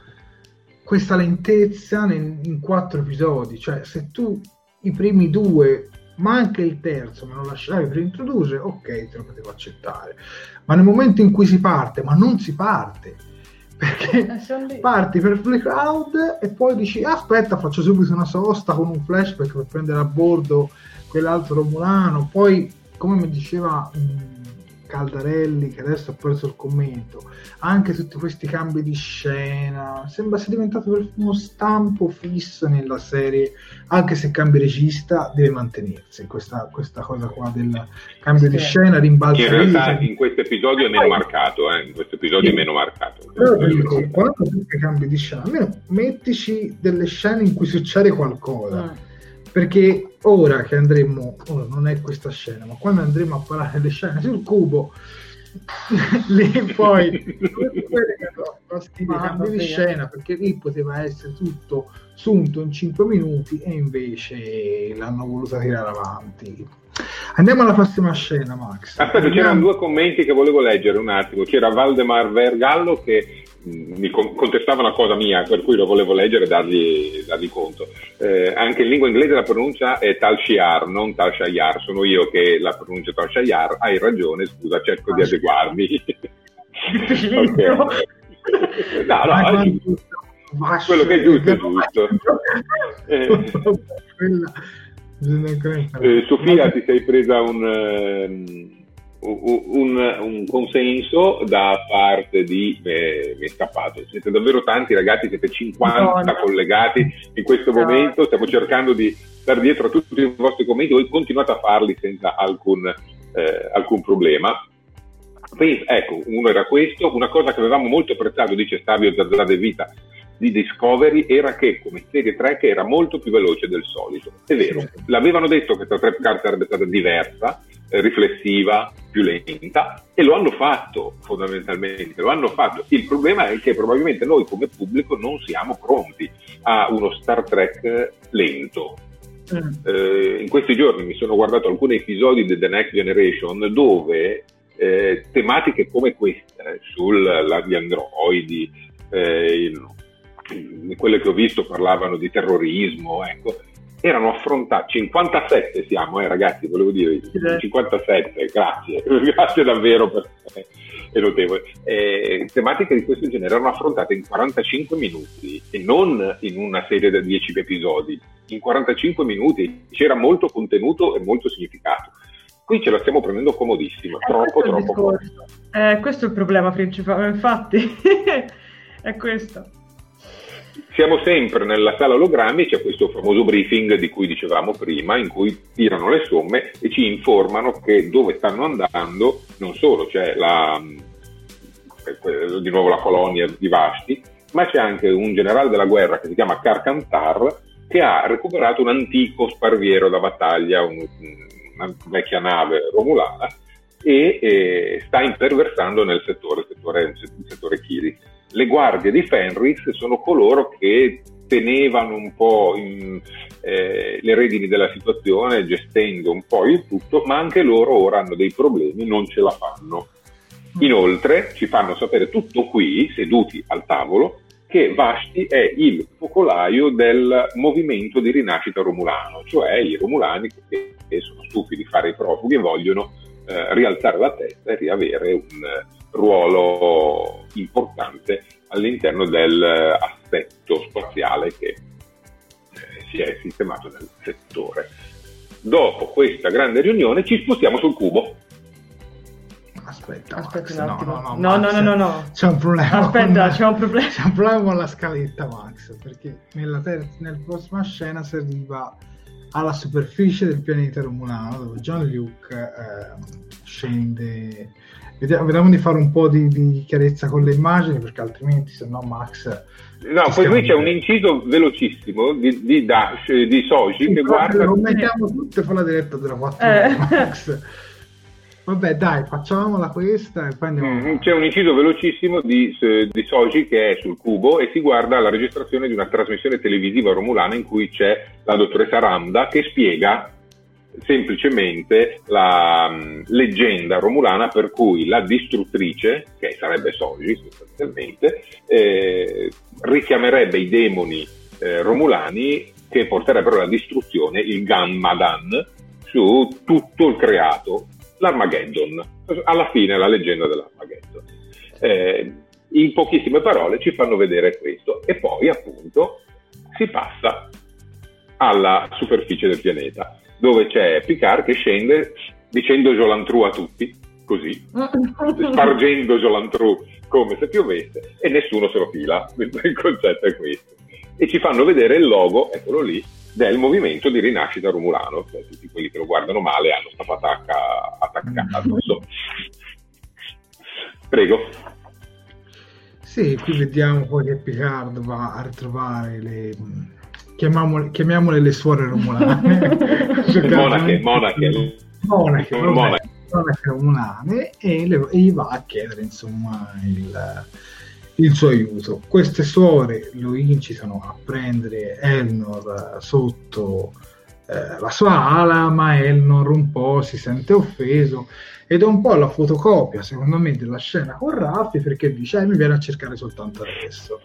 questa lentezza in, in quattro episodi. Cioè, se tu i primi due, ma anche il terzo, me lo lasciavi per introdurre, ok, te lo potevo accettare, ma nel momento in cui si parte, ma non si parte, perché parti per blackout e poi dici aspetta, faccio subito una sosta con un flashback per prendere a bordo quell'altro Romulano. Poi, come mi diceva Caldarelli, che adesso ha perso il commento, anche tutti questi cambi di scena, sembra sia diventato uno stampo fisso nella serie, anche se cambia regista deve mantenersi questa, questa cosa qua del cambio sì. di scena, rimbalzo. In realtà in questo episodio è meno marcato, eh, in questo episodio sì. è meno marcato. Però dico, quando cambi di scena, almeno mettici delle scene in cui succede qualcosa. Ah. Perché ora che andremo, ora non è questa scena, ma quando andremo a parlare delle scene sul cubo, lì poi cambi di scena, perché lì poteva essere tutto sunto in cinque minuti e invece l'hanno voluta tirare avanti. Andiamo alla prossima scena, Max. Aspetta, Andiamo... c'erano due commenti che volevo leggere un attimo. C'era Waldemar Vergallo che mi contestava una cosa mia, per cui lo volevo leggere e dargli, dargli conto. Eh, anche in lingua inglese la pronuncia è Tal Shiar, non Tal Shiar. Sono io che la pronuncio Tal Shiar. Hai ragione, scusa, cerco ah, di adeguarmi. Difficilissimo. Okay. No, no, è giusto. Quello che è giusto è giusto. Eh. Eh, Sofia, ti sei presa un... Um, Un, un consenso da parte di eh, mi è scappato. Siete davvero tanti ragazzi, siete cinquanta no, no. collegati in questo no. momento. Stiamo cercando di stare dietro a tutti i vostri commenti, voi continuate a farli senza alcun, eh, alcun problema. Penso, ecco, uno era questo. Una cosa che avevamo molto apprezzato, dice Savio Zazà De Vita, di Discovery, era che come serie Trek era molto più veloce del solito. È vero, sì. l'avevano detto che Star Trek sarebbe stata diversa, riflessiva, più lenta, e lo hanno fatto, fondamentalmente lo hanno fatto. Il problema è che probabilmente noi come pubblico non siamo pronti a uno Star Trek lento. mm. Eh, in questi giorni mi sono guardato alcuni episodi di The Next Generation dove eh, tematiche come queste sugli androidi, eh, in quelle che ho visto parlavano di terrorismo, ecco, erano affrontati. Cinquantasette siamo, eh ragazzi, volevo dire cinquantasette, grazie, grazie davvero, per è notevole. Eh, tematiche di questo genere erano affrontate in quarantacinque minuti e non in una serie da dieci episodi. In quarantacinque minuti c'era molto contenuto e molto significato. Qui ce la stiamo prendendo comodissima, eh, troppo troppo comodo. Eh, questo è il problema principale, infatti. È questo. Siamo sempre nella sala ologrammi, c'è questo famoso briefing di cui dicevamo prima, in cui tirano le somme e ci informano che dove stanno andando. Non solo c'è la, di nuovo la colonia di Vashti, ma c'è anche un generale della guerra che si chiama Karkantar, che ha recuperato un antico sparviero da battaglia, un, una vecchia nave romulana, e, e sta imperversando nel settore, settore, settore Kiri. Le guardie di Fenris sono coloro che tenevano un po' in, eh, le redini della situazione, gestendo un po' il tutto, ma anche loro ora hanno dei problemi, non ce la fanno. Inoltre ci fanno sapere tutto qui, seduti al tavolo, che Vashti è il focolaio del movimento di rinascita romulano, cioè i romulani che, che sono stufi di fare i profughi e vogliono eh, rialzare la testa e riavere un ruolo importante all'interno dell'assetto spaziale che si è sistemato nel settore. Dopo questa grande riunione ci spostiamo sul cubo. Aspetta, aspetta Max, un attimo. No, no, no, no, Max, no, no, no, no. C'è un problema. Aspetta, con... c'è un problema. C'è un problema con la scaletta, Max, perché nella ter... nel prossima scena si arriva alla superficie del pianeta Romulano, dove Jean-Luc eh, scende. Vediamo, vediamo di fare un po' di, di chiarezza con le immagini, perché altrimenti, se no, Max. No, poi qui c'è un inciso velocissimo di, di, Dash, di Soji sì, che guarda. Lo mettiamo tutto con la diretta della quattro eh. Max. Vabbè, dai, facciamola questa e poi andiamo. C'è un inciso velocissimo di, di Soji che è sul cubo e si guarda la registrazione di una trasmissione televisiva romulana in cui c'è la dottoressa Ramda che spiega semplicemente la mh, leggenda romulana per cui la distruttrice, che sarebbe Soji sostanzialmente, eh, richiamerebbe i demoni eh, romulani che porterebbero alla distruzione, il Gammadan, su tutto il creato. L'Armageddon, alla fine la leggenda dell'Armageddon. Eh, in pochissime parole ci fanno vedere questo e poi appunto si passa alla superficie del pianeta dove c'è Picard che scende dicendo Jolantru a tutti, così, spargendo Jolantru come se piovesse e nessuno se lo fila, il concetto è questo. E ci fanno vedere il logo, eccolo lì, del movimento di rinascita romulano, cioè tutti quelli che lo guardano male hanno sta patacca attaccata addosso. Prego. Sì, qui vediamo poi che Picard va a ritrovare le chiamiamole, chiamiamole le suore romulane monache, monache monache, monache. monache romulane e, le, e gli va a chiedere insomma il il suo aiuto. Queste suore lo incitano a prendere Elnor sotto eh, la sua ala, ma Elnor un po' si sente offeso ed è un po' la fotocopia secondo me della scena con Raffi, perché dice eh, mi viene a cercare soltanto adesso.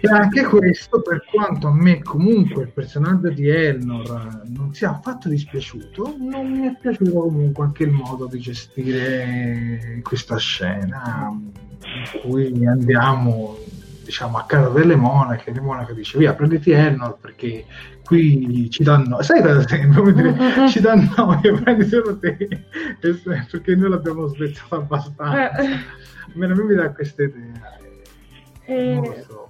E anche questo, per quanto a me comunque il personaggio di Elnor non sia affatto dispiaciuto, non mi è piaciuto comunque anche il modo di gestire questa scena in cui andiamo diciamo a casa delle monache, le monache dice via prenditi Elnor perché qui ci danno, sai cosa sembra dire, ci danno e prendi solo te perché noi l'abbiamo svezzato abbastanza, almeno mi dà questa idea. E... non lo so.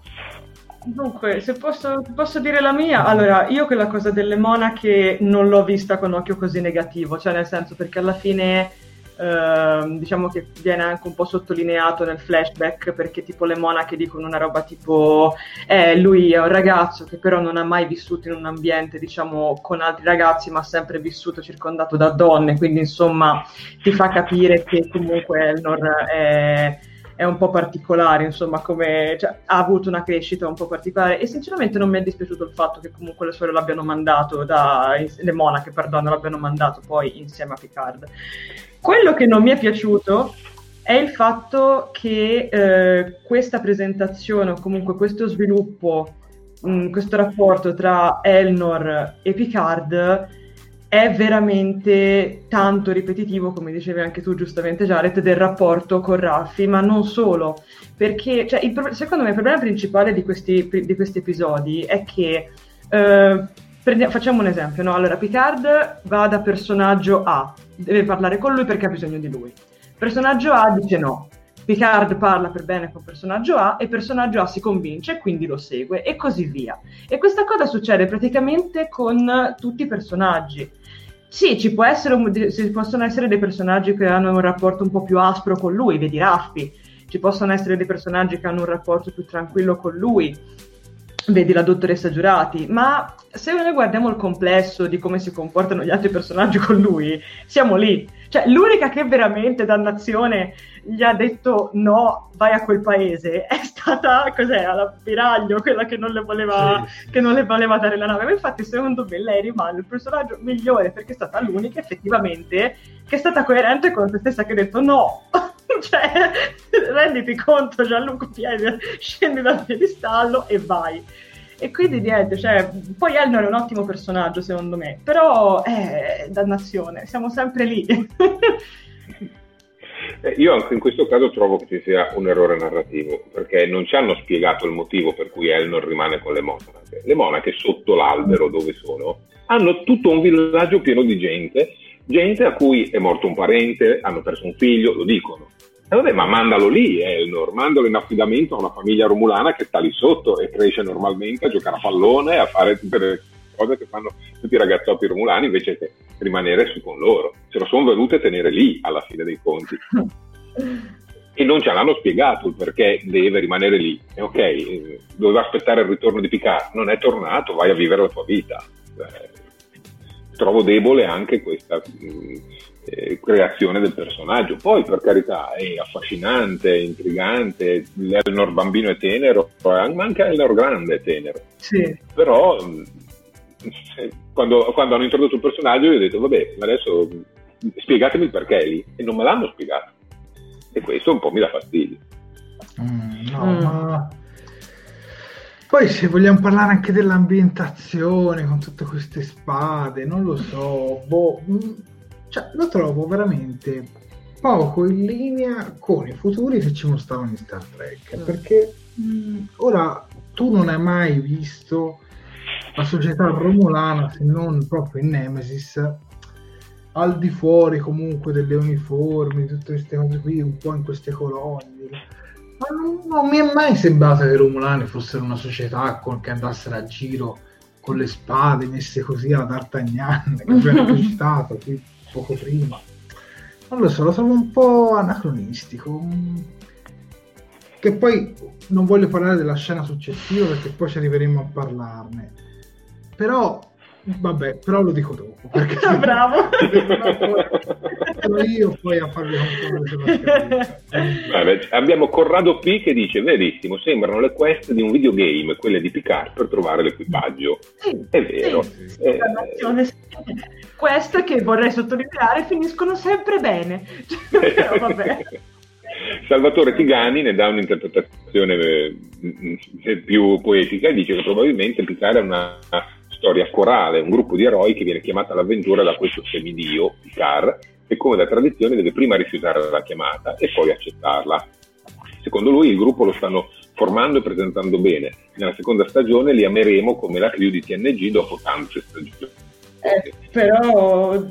Dunque, se posso, posso dire la mia, allora io quella cosa delle monache non l'ho vista con occhio così negativo, cioè nel senso perché alla fine eh, diciamo che viene anche un po' sottolineato nel flashback, perché tipo le monache dicono una roba tipo eh, lui è un ragazzo che però non ha mai vissuto in un ambiente diciamo con altri ragazzi, ma ha sempre vissuto circondato da donne, quindi insomma ti fa capire che comunque Elnor è... è un po' particolare, insomma, come cioè, ha avuto una crescita un po' particolare e sinceramente non mi è dispiaciuto il fatto che comunque le suore l'abbiano mandato da, le monache, perdono, l'abbiano mandato poi insieme a Picard. Quello che non mi è piaciuto è il fatto che eh, questa presentazione o comunque questo sviluppo, mh, questo rapporto tra Elnor e Picard è veramente tanto ripetitivo, come dicevi anche tu giustamente Jared, del rapporto con Raffi, ma non solo, perché cioè, il pro- secondo me il problema principale di questi, di questi episodi è che, eh, prendi- facciamo un esempio, no? Allora Picard va da personaggio A, deve parlare con lui perché ha bisogno di lui, personaggio A dice no, Picard parla per bene con personaggio A e personaggio A si convince e quindi lo segue e così via. E questa cosa succede praticamente con tutti i personaggi. Sì, ci può essere un, ci possono essere dei personaggi che hanno un rapporto un po' più aspro con lui, vedi Raffi, ci possono essere dei personaggi che hanno un rapporto più tranquillo con lui, vedi la dottoressa Giurati, ma se noi guardiamo il complesso di come si comportano gli altri personaggi con lui, siamo lì. Cioè, l'unica che veramente, dannazione, gli ha detto no, vai a quel paese, è stata, cos'è, l'ammiraglio, quella che non le voleva, sì, che non le voleva dare la nave. Ma infatti, secondo me, lei rimane il personaggio migliore, perché è stata l'unica, effettivamente, che è stata coerente con se stessa, che ha detto no. Cioè, renditi conto, Gianluca, piede, scendi dal piedistallo e vai. E quindi niente, cioè, poi Elnor è un ottimo personaggio secondo me, però, eh, dannazione, siamo sempre lì. Eh, io anche in questo caso trovo che ci sia un errore narrativo, perché non ci hanno spiegato il motivo per cui Elnor rimane con le monache. Le monache sotto l'albero dove sono hanno tutto un villaggio pieno di gente, gente a cui è morto un parente, hanno perso un figlio, lo dicono. E eh, vabbè, ma mandalo lì Elnor, mandalo in affidamento a una famiglia romulana che sta lì sotto e cresce normalmente a giocare a pallone, a fare tutte le cose che fanno tutti i ragazzotti romulani, invece che rimanere su con loro. Se lo sono venute a tenere lì alla fine dei conti e non ce l'hanno spiegato il perché deve rimanere lì. E ok, doveva aspettare il ritorno di Picard, non è tornato, vai a vivere la tua vita. Beh, trovo debole anche questa eh, creazione del personaggio. Poi per carità è affascinante, è intrigante, l'Elnor bambino è tenero, ma anche l'Elnor grande è tenero, sì. Però Quando, quando hanno introdotto il personaggio io ho detto vabbè, ma adesso spiegatemi il perché è lì, e non me l'hanno spiegato, e questo un po' mi dà fastidio. mm, no, mm. Ma... poi se vogliamo parlare anche dell'ambientazione con tutte queste spade, non lo so, boh, cioè, lo trovo veramente poco in linea con i futuri che ci mostravano in Star Trek, mm. perché mh, ora tu non hai mai visto la società romulana, se non proprio in Nemesis, al di fuori comunque delle uniformi, tutte queste cose qui, un po' in queste colonie, ma non, non mi è mai sembrato che i romulani fossero una società con, che andassero a giro con le spade messe così alla D'Artagnan, che abbiamo citato qui poco prima. Non lo so, lo trovo un po' anacronistico. Che poi non voglio parlare della scena successiva perché poi ci arriveremo a parlarne. Però vabbè, però lo dico dopo, perché ah, bravo. Sono io poi a farvi un abbiamo Corrado P che dice verissimo, sembrano le quest di un videogame, quelle di Picard per trovare l'equipaggio. Sì, è vero. Sì, sì. Eh, quest che vorrei sottolineare finiscono sempre bene. Però vabbè. Salvatore Tigani ne dà un'interpretazione più poetica e dice che probabilmente Picard è una storia corale, un gruppo di eroi che viene chiamata all'avventura da questo semidio Picard, che come da tradizione deve prima rifiutare la chiamata e poi accettarla. Secondo lui il gruppo lo stanno formando e presentando bene, nella seconda stagione li ameremo come la crew di T N G dopo tante stagioni. Eh, però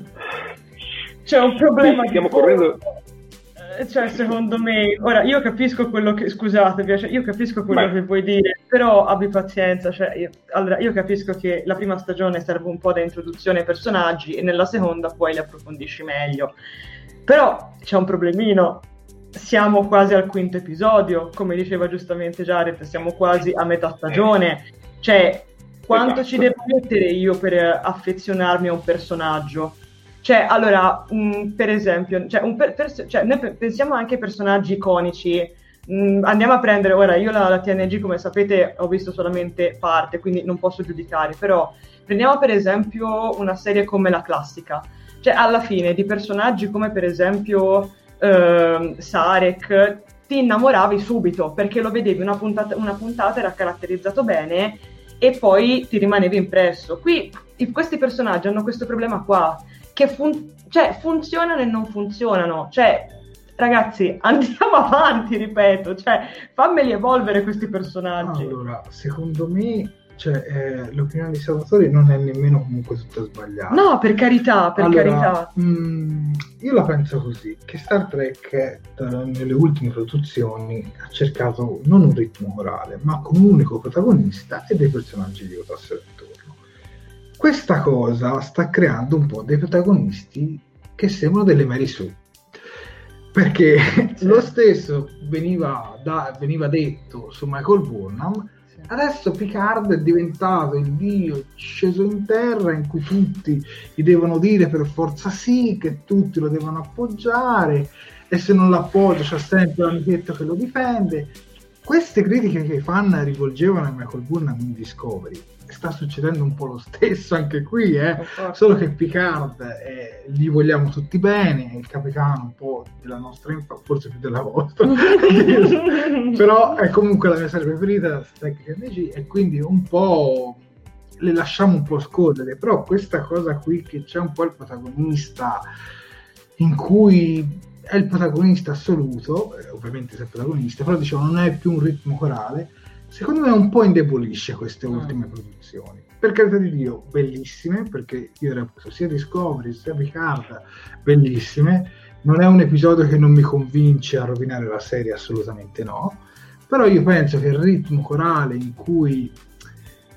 c'è un problema. Sì, stiamo di... correndo... Cioè, secondo me, ora io capisco quello che, scusatevi, cioè, io capisco quello Beh. che vuoi dire, però abbi pazienza. Cioè, io, allora, io capisco che la prima stagione serve un po' da introduzione ai personaggi, e nella seconda poi li approfondisci meglio. Però c'è un problemino. Siamo quasi al quinto episodio, come diceva giustamente Jared, siamo quasi a metà stagione. Cioè, quanto esatto. ci devo mettere io per affezionarmi a un personaggio? Cioè, allora, mh, per esempio, cioè, un per, per, cioè, noi pensiamo anche ai personaggi iconici, mh, andiamo a prendere, ora io la, la T N G, come sapete, ho visto solamente parte, quindi non posso giudicare, però prendiamo per esempio una serie come la classica, cioè alla fine di personaggi come per esempio eh, Sarek, ti innamoravi subito, perché lo vedevi una puntata, una puntata era caratterizzato bene e poi ti rimanevi impresso. Qui i, questi personaggi hanno questo problema qua, che fun- cioè, funzionano e non funzionano, cioè ragazzi andiamo avanti, ripeto, cioè fammeli evolvere questi personaggi. Allora, secondo me, cioè, eh, l'opinione di Salvatore non è nemmeno comunque tutta sbagliata. No, per carità, per allora, carità. Mh, io la penso così, che Star Trek nelle ultime produzioni ha cercato non un ritmo morale, ma con un unico protagonista e dei personaggi di rotazione. Questa cosa sta creando un po' dei protagonisti che sembrano delle Mary Sue, perché sì. lo stesso veniva, da, veniva detto su Michael Burnham, sì. adesso Picard è diventato il dio sceso in terra in cui tutti gli devono dire per forza sì, che tutti lo devono appoggiare, e se non l'appoggio c'è sempre l'amichetto che lo difende. Queste critiche che i fan rivolgevano a Michael Burnham in Discovery, sta succedendo un po' lo stesso anche qui, eh? Solo che Picard eh, gli vogliamo tutti bene, è il capitano un po' della nostra infa, forse più della vostra però è comunque la mia serie preferita T N G, e quindi un po' le lasciamo un po' scorrere. Però questa cosa qui che c'è un po' il protagonista in cui è il protagonista assoluto, eh, ovviamente se è protagonista, però diciamo non è più un ritmo corale, secondo me un po' indebolisce queste ultime mm. produzioni. Per carità di Dio, bellissime, perché io reputo sia Discovery sia Picard bellissime, non è un episodio che non mi convince a rovinare la serie, assolutamente no, però io penso che il ritmo corale in cui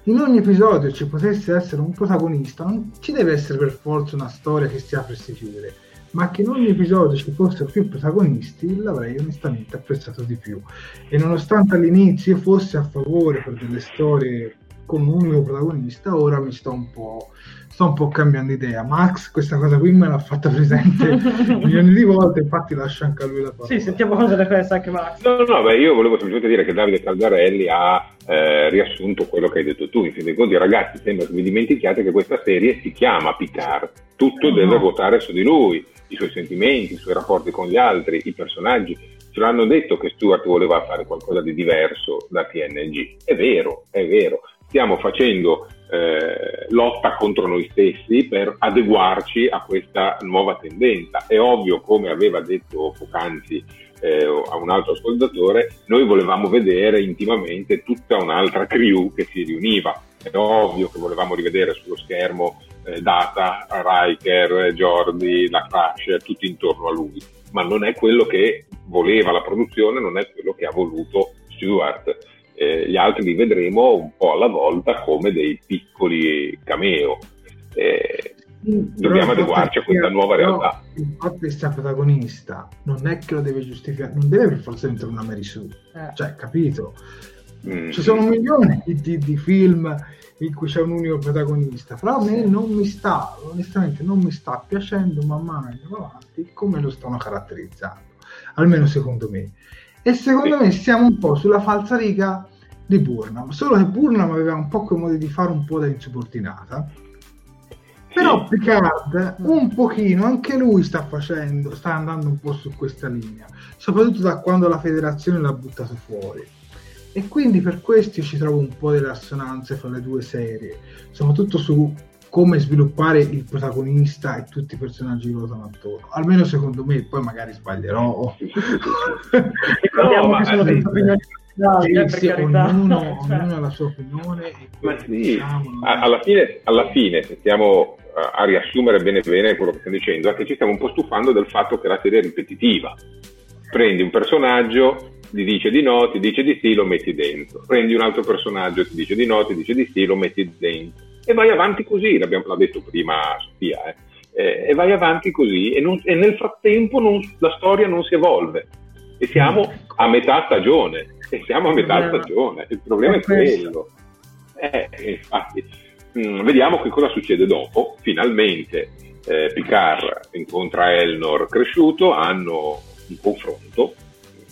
in ogni episodio ci potesse essere un protagonista, non ci deve essere per forza una storia che si apre e si chiude, ma che in ogni episodio ci fossero più protagonisti l'avrei onestamente apprezzato di più. E nonostante all'inizio fosse a favore per delle storie con un unico protagonista, ora mi sto un po' sto un po' cambiando idea. Max questa cosa qui me l'ha fatta presente milioni di volte, infatti lascio anche a lui la parola. Sì, sentiamo cosa ne pensa anche Max. No, no, beh, io volevo semplicemente dire che Davide Caldarelli ha eh, riassunto quello che hai detto tu. In fin dei conti, ragazzi, sembra che vi dimentichiate che questa serie si chiama Picard. Tutto no, deve no. ruotare su di lui, i suoi sentimenti, i suoi rapporti con gli altri, i personaggi. Ce l'hanno detto che Stewart voleva fare qualcosa di diverso da T N G. È vero, è vero. Stiamo facendo eh, lotta contro noi stessi per adeguarci a questa nuova tendenza. È ovvio, come aveva detto poc'anzi eh, a un altro ascoltatore, noi volevamo vedere intimamente tutta un'altra crew che si riuniva. È ovvio che volevamo rivedere sullo schermo eh, Data, Riker, Jordi, la Crash, tutti intorno a lui. Ma non è quello che voleva la produzione, non è quello che ha voluto Stewart. Eh, gli altri li vedremo un po' alla volta come dei piccoli cameo. Eh, sì, dobbiamo adeguarci a questa nuova realtà. Il fatto che sia protagonista non è che lo deve giustificare, non deve per forza entrare una Mary Sue, eh. cioè, capito? Mm. Ci sono milioni di, di film in cui c'è un unico protagonista, però a me non mi sta, onestamente non mi sta piacendo man mano che andiamo avanti come lo stanno caratterizzando, almeno secondo me. E secondo me siamo un po' sulla falsariga di Burnham, solo che Burnham aveva un po' quei modi di fare un po' da insubordinata, però Picard un pochino, anche lui sta facendo, sta andando un po' su questa linea, soprattutto da quando la federazione l'ha buttato fuori. E quindi per questo ci trovo un po' delle assonanze fra le due serie, soprattutto su come sviluppare il protagonista e tutti i personaggi che lo sono attorno, almeno secondo me, poi magari sbaglierò. Ricordiamo no, che sono delle opinioni personali, sì, eh, per carità. Ognuno, cioè. ognuno ha la sua opinione. E ma sì, diciamo, alla, fine, alla fine, se stiamo a riassumere bene bene quello che stiamo dicendo, è che ci stiamo un po' stufando del fatto che la serie è ripetitiva. Prendi un personaggio, ti dice di no, ti dice di sì, lo metti dentro. Prendi un altro personaggio, ti dice di no, ti dice di sì, lo metti dentro. E vai avanti così, l'abbiamo l'ha detto prima Sofia, eh. Eh, e vai avanti così, e, non, e nel frattempo non, la storia non si evolve, e siamo a metà stagione, e siamo a metà il stagione, il problema è, è quello. Eh, infatti, mh, vediamo che cosa succede dopo. Finalmente eh, Picard incontra Elnor cresciuto, hanno un confronto,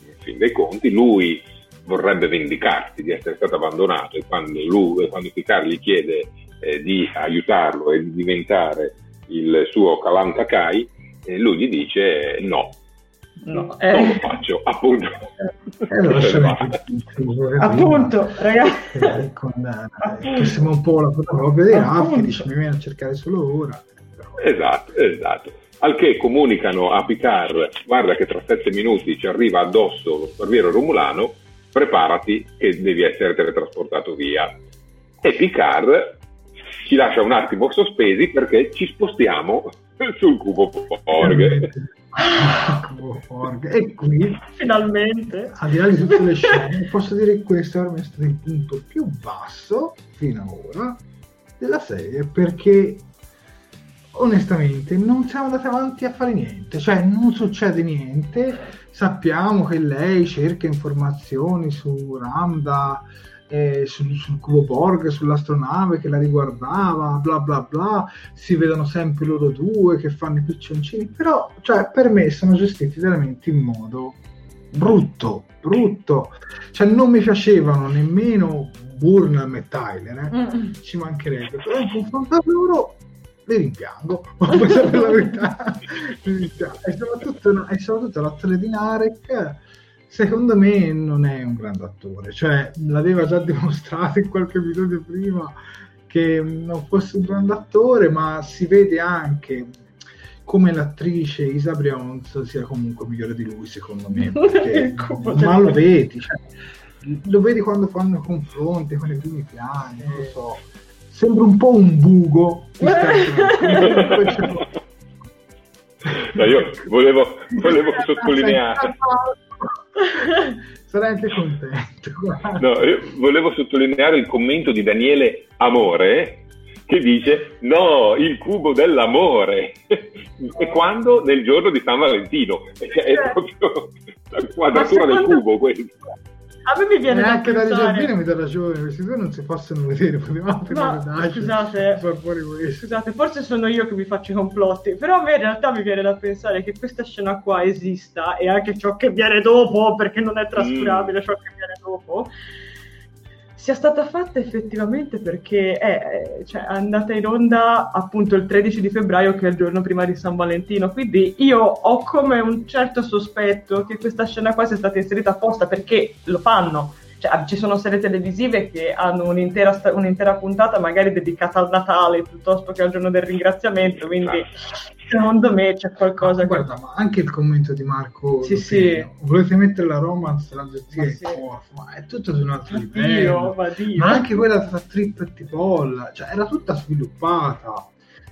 in fin dei conti, lui vorrebbe vendicarsi di essere stato abbandonato, e quando, lui, quando Picard gli chiede Eh, di aiutarlo e di diventare il suo Kalantakai, eh, lui gli dice no, no eh. non lo faccio, appunto. Eh, lo più, appunto, ragazzi. Eh, con, eh, che siamo un po' la propria dei raffi, dice mi viene a cercare solo ora. Esatto, esatto. Al che comunicano a Picard, guarda che tra sette minuti ci arriva addosso lo sparviero romulano, preparati che devi essere teletrasportato via. E Picard ci lascia un attimo sospesi perché ci spostiamo sul cubo Borg. Cubo Borg. E qui finalmente, al di là di tutte le scene, posso dire che questo è stato il punto più basso fino ad ora della serie, perché onestamente non siamo andati avanti a fare niente, cioè non succede niente. Sappiamo che lei cerca informazioni su Ramda, Eh, sul, sul cubo Borg, sull'astronave che la riguardava, bla bla bla, si vedono sempre loro due che fanno i piccioncini, però cioè, per me sono gestiti veramente in modo brutto, brutto, cioè non mi piacevano nemmeno Burnham e Tyler, eh. ci mancherebbe, però in confronto a loro le rimpiango, per sapere la verità, e soprattutto, e soprattutto l'attore di Narek secondo me non è un grande attore, cioè l'aveva già dimostrato in qualche episodio prima che non fosse un grande attore, ma si vede anche come l'attrice Isa Brionz sia comunque migliore di lui, secondo me, perché, ma lo vedi, cioè, lo vedi quando fanno confronti con i primi piani, non lo so, sembra un po' un bugo. No, io volevo, volevo sottolineare, sarei anche contento, guarda. No, io volevo sottolineare il commento di Daniele Amore, che dice: no, il cubo dell'amore. E quando? Nel giorno di San Valentino. È proprio la quadratura del cubo, questo. A me mi viene neanche da Gerbino mi dà ragione, questi due non si possono vedere, potevate no, guardarci, scusate, scusate, forse sono io che mi faccio i complotti, però a me in realtà mi viene da pensare che questa scena qua esista, e anche ciò che viene dopo, perché non è trascurabile mm. ciò che viene dopo, sia stata fatta effettivamente perché è, cioè, andata in onda appunto il tredici di febbraio, che è il giorno prima di San Valentino, quindi io ho come un certo sospetto che questa scena qua sia stata inserita apposta, perché lo fanno, cioè ci sono serie televisive che hanno un'intera, un'intera puntata magari dedicata al Natale piuttosto che al giorno del ringraziamento, quindi secondo me c'è qualcosa. Ma guarda, che... ma anche il commento di Marco sì, sì. volete mettere la romance, la zia, sì. ma è tutto di un altro livello, ma, ma anche quella tra trip e Tipolla, cioè era tutta sviluppata,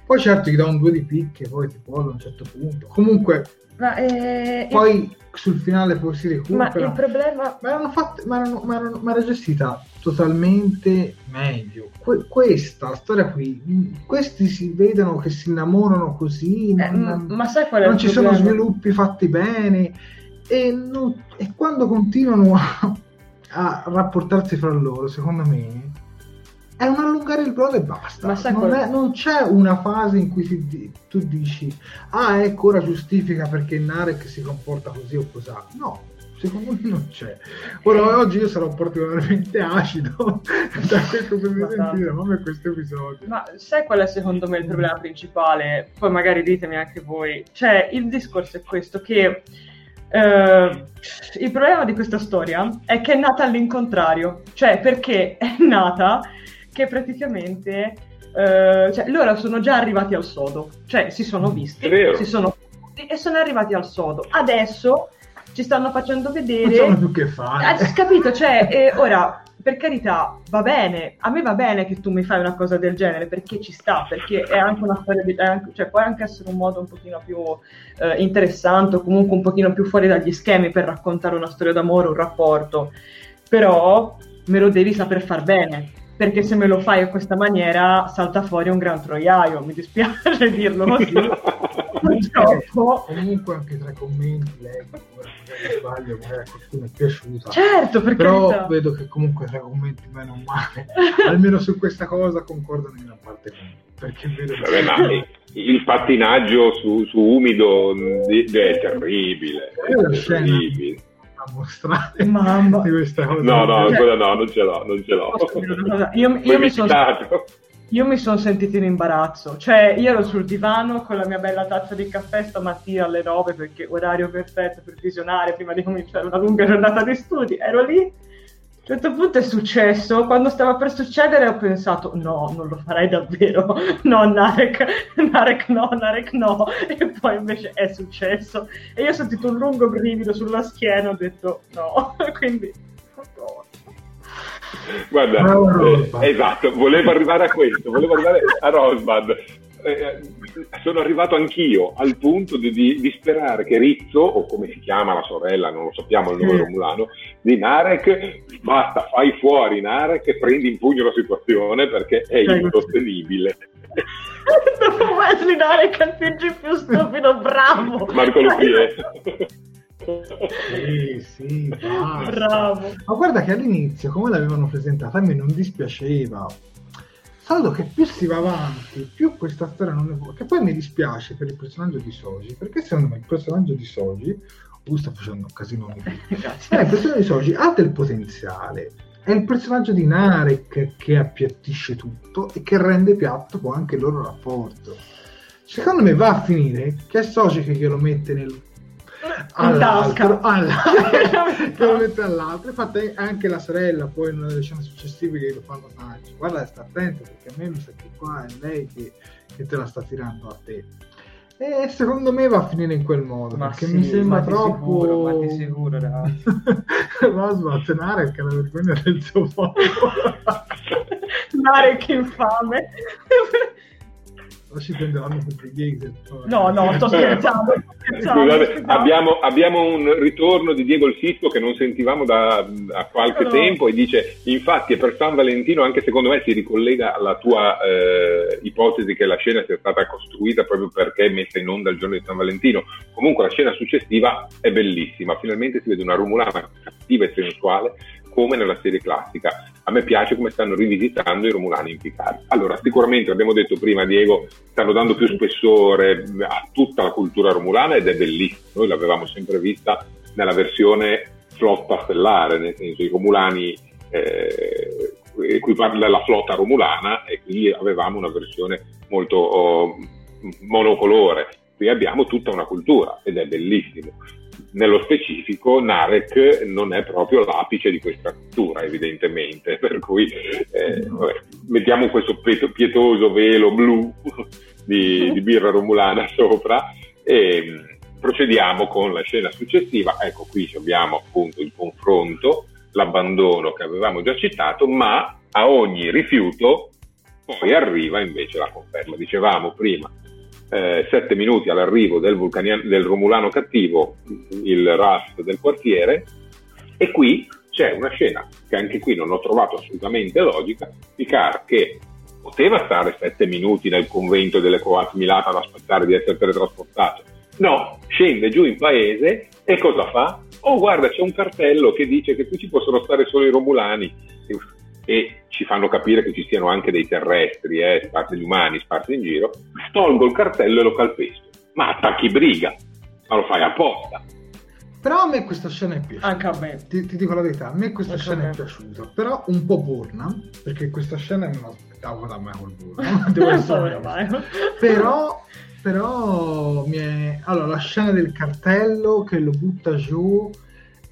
poi certo gli dà un due di picche poi Tipolla a un certo punto, comunque ma, eh, poi il... sul finale poi si recupera, ma il problema ma erano fatte ma erano, ma erano, ma era gestita totalmente meglio. Que- questa storia qui, questi si vedono che si innamorano così, eh, non, ma sai qual è non il ci problema? Sono sviluppi fatti bene, e, non, e quando continuano a, a rapportarsi fra loro, secondo me è un allungare il brodo e basta. Ma sai non, qual... è, non c'è una fase in cui si, tu dici ah ecco ora giustifica perché Narek si comporta così o così, no, secondo me non c'è. Ora oggi io sarò particolarmente acido da quel che mi sentire, ma per questo episodio. Ma sai qual è secondo me il problema principale? Poi magari ditemi anche voi. Cioè, il discorso è questo, che eh, il problema di questa storia è che è nata all'incontrario. Cioè, perché è nata che praticamente eh, cioè, loro sono già arrivati al sodo. Cioè, si sono visti, si sono visti e sono arrivati al sodo. Adesso... ci stanno facendo vedere, non sanno più che fare. Hai capito? Cioè, eh, ora, per carità, va bene, a me va bene che tu mi fai una cosa del genere, perché ci sta, perché è anche una storia di, anche, cioè può anche essere un modo un pochino più eh, interessante, o comunque un pochino più fuori dagli schemi per raccontare una storia d'amore, un rapporto, però me lo devi saper far bene, perché se me lo fai in questa maniera salta fuori un gran troiaio, mi dispiace dirlo così. Purtroppo. Comunque anche tra i commenti leggo, magari sbaglio, magari a qualcuno è piaciuta, certo, perché però carità. Vedo che comunque tra i commenti meno male almeno su questa cosa concordano in una parte con me, perché vedo che... Vabbè, ma il pattinaggio su, su umido è terribile, è terribile a mostrare mamma di questa cosa. No no, ancora no, non ce l'ho, non ce l'ho. Io, io mi sono Io mi sono sentita in imbarazzo, cioè io ero sul divano con la mia bella tazza di caffè stamattina alle nove, perché orario perfetto per visionare prima di cominciare una lunga giornata di studi, ero lì, a un certo punto è successo, quando stava per succedere ho pensato no, non lo farei davvero, no Narek, Narek no, Narek no, e poi invece è successo, e io ho sentito un lungo brivido sulla schiena, ho detto no, quindi... Oh, guarda, eh, esatto, volevo arrivare a questo, volevo arrivare a Rosbad. Eh, sono arrivato anch'io al punto di, di, di sperare che Rizzo, o come si chiama la sorella, non lo sappiamo il nome romulano, di Narek, basta, fai fuori Narek e prendi in pugno la situazione perché è insostenibile. Dopo Wesley Narek al P G più stupido, bravo! Marco Loprieno. Sì, sì, bravo. Ma guarda che all'inizio, come l'avevano presentata, a me non dispiaceva, salvo che più si va avanti più questa storia non è, che poi mi dispiace per il personaggio di Soji, perché secondo me il personaggio di Soji uh, sta facendo un casino eh, il personaggio di Soji ha del potenziale, è il personaggio di Narek che appiattisce tutto e che rende piatto poi anche il loro rapporto. Secondo me va a finire che è Soji che glielo mette nel all'altro, all'altro, all'altro. Infatti anche la sorella poi nelle scene successive che lo fanno tanto, guarda sta attento perché a me mi sa che qua è lei che, che te la sta tirando a te, E secondo me va a finire in quel modo, ma perché sì, mi sembra ma troppo... Sicuro, ma di sicuro, ragazzi. Rosbad, Narek è la vergogna del suo popolo. Narek infame. Ci prenderanno tutti i gay. No, no, sto scherzando. Scusate, abbiamo, abbiamo un ritorno di Diego il Fisco che non sentivamo da, da qualche no. tempo, e dice: infatti, per San Valentino, anche secondo me si ricollega alla tua eh, ipotesi che la scena sia stata costruita proprio perché messa in onda il giorno di San Valentino. Comunque la scena successiva è bellissima, finalmente si vede una Romulana cattiva e sensuale come nella serie classica. A me piace come stanno rivisitando i Romulani in Picard. Allora, sicuramente, abbiamo detto prima, Diego, stanno dando più spessore a tutta la cultura romulana ed è bellissimo. Noi l'avevamo sempre vista nella versione flotta stellare, nel senso i Romulani eh, equivale alla flotta romulana, e quindi avevamo una versione molto oh, monocolore. Qui abbiamo tutta una cultura ed è bellissimo. Nello specifico, Narek non è proprio l'apice di questa cultura, evidentemente, per cui eh, vabbè, mettiamo questo pietoso velo blu di, di birra romulana sopra e procediamo con la scena successiva. Ecco, qui abbiamo appunto il confronto, l'abbandono che avevamo già citato, ma a ogni rifiuto poi arriva invece la conferma. Dicevamo prima, Eh, sette minuti all'arrivo del, vulcanian- del Romulano cattivo, il R A S del quartiere, e qui c'è una scena che anche qui non ho trovato assolutamente logica. Picard, che poteva stare sette minuti nel convento delle Qowat Milat ad aspettare di essere teletrasportato, no, scende giù in paese e cosa fa? Oh, guarda, c'è un cartello che dice che qui ci possono stare solo i Romulani, e, e ci fanno capire che ci siano anche dei terrestri, eh, sparsi gli umani, sparsi in giro. Tolgo il cartello e lo calpesto. Ma attacchi briga, ma lo fai apposta. Però a me questa scena è piaciuta. Anche a me. Ti, ti dico la verità, a me questa anche scena me. è piaciuta, però un po' porna, perché questa scena non aspettavo da Michael Burn. Però, però, mi è... allora, la scena del cartello che lo butta giù,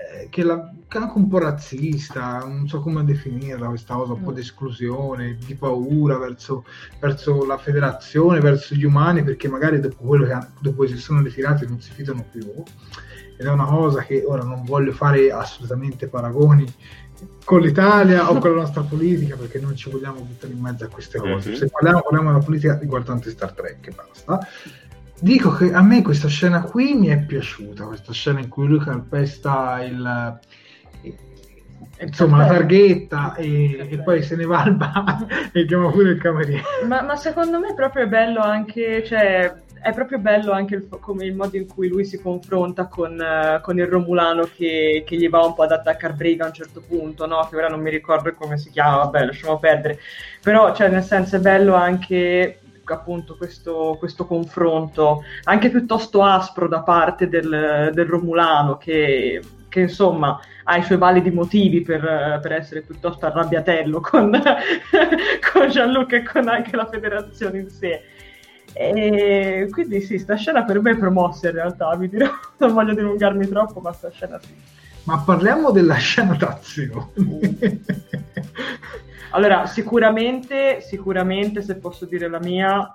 eh, che la... anche un po' razzista, non so come definirla questa cosa, un po' di esclusione, di paura verso, verso la federazione, verso gli umani, perché magari dopo quello che dopo si sono ritirati non si fidano più, ed è una cosa che ora non voglio fare assolutamente paragoni con l'Italia o con la nostra politica, perché non ci vogliamo buttare in mezzo a queste cose. Se parliamo, parliamo della politica riguardante Star Trek e basta. Dico che a me questa scena qui mi è piaciuta, questa scena in cui lui calpesta il... insomma la targhetta e, e poi se ne va al bar e chiama pure il cameriere. Ma, ma secondo me è proprio bello anche, cioè è proprio bello anche il, come il modo in cui lui si confronta con, uh, con il Romulano che, che gli va un po' ad attaccare briga a un certo punto, no? Che ora non mi ricordo come si chiama, vabbè, lasciamo perdere. Però, cioè, nel senso, è bello anche appunto questo, questo confronto anche piuttosto aspro da parte del, del Romulano che che insomma ha i suoi validi motivi per, per essere piuttosto arrabbiatello con, con Jean-Luc e con anche la federazione in sé. E quindi sì, sta scena per me è promossa in realtà, vi dirò, non voglio dilungarmi troppo, ma sta scena sì. Ma parliamo della scena d'azione. Allora, sicuramente, sicuramente, se posso dire la mia,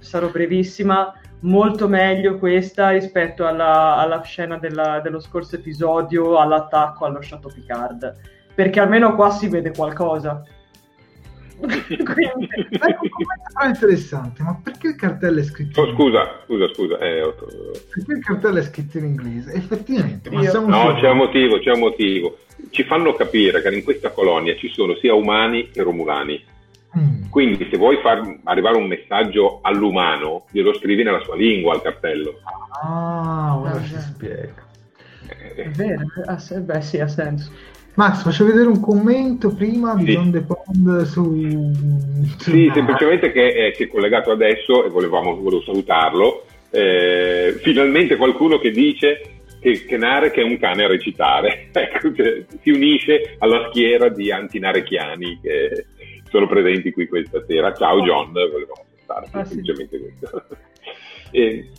sarò brevissima, molto meglio questa rispetto alla, alla scena della, dello scorso episodio, all'attacco allo Chateau Picard, perché almeno qua si vede qualcosa. Quindi, ecco, è interessante, ma perché il cartello è scritto in... oh, scusa, scusa, scusa eh, ho... perché il cartello è scritto in inglese? Effettivamente, ma siamo no, sicuri. c'è un motivo, c'è un motivo. Ci fanno capire che in questa colonia ci sono sia umani che romulani. Quindi se vuoi far arrivare un messaggio all'umano, glielo scrivi nella sua lingua al cartello. Ah, ora ah, si eh. spiega. È vero, beh sì, ha senso. Max, faccio vedere un commento prima di sì. John De Pond su... su... Sì, semplicemente che, eh, che è collegato adesso e volevamo volevo salutarlo. Eh, finalmente qualcuno che dice... Che, che Narek è un cane a recitare, ecco, cioè, si unisce alla schiera di antinarechiani che sono presenti qui questa sera. Ciao John, volevamo stare ah, semplicemente sì. questo. E...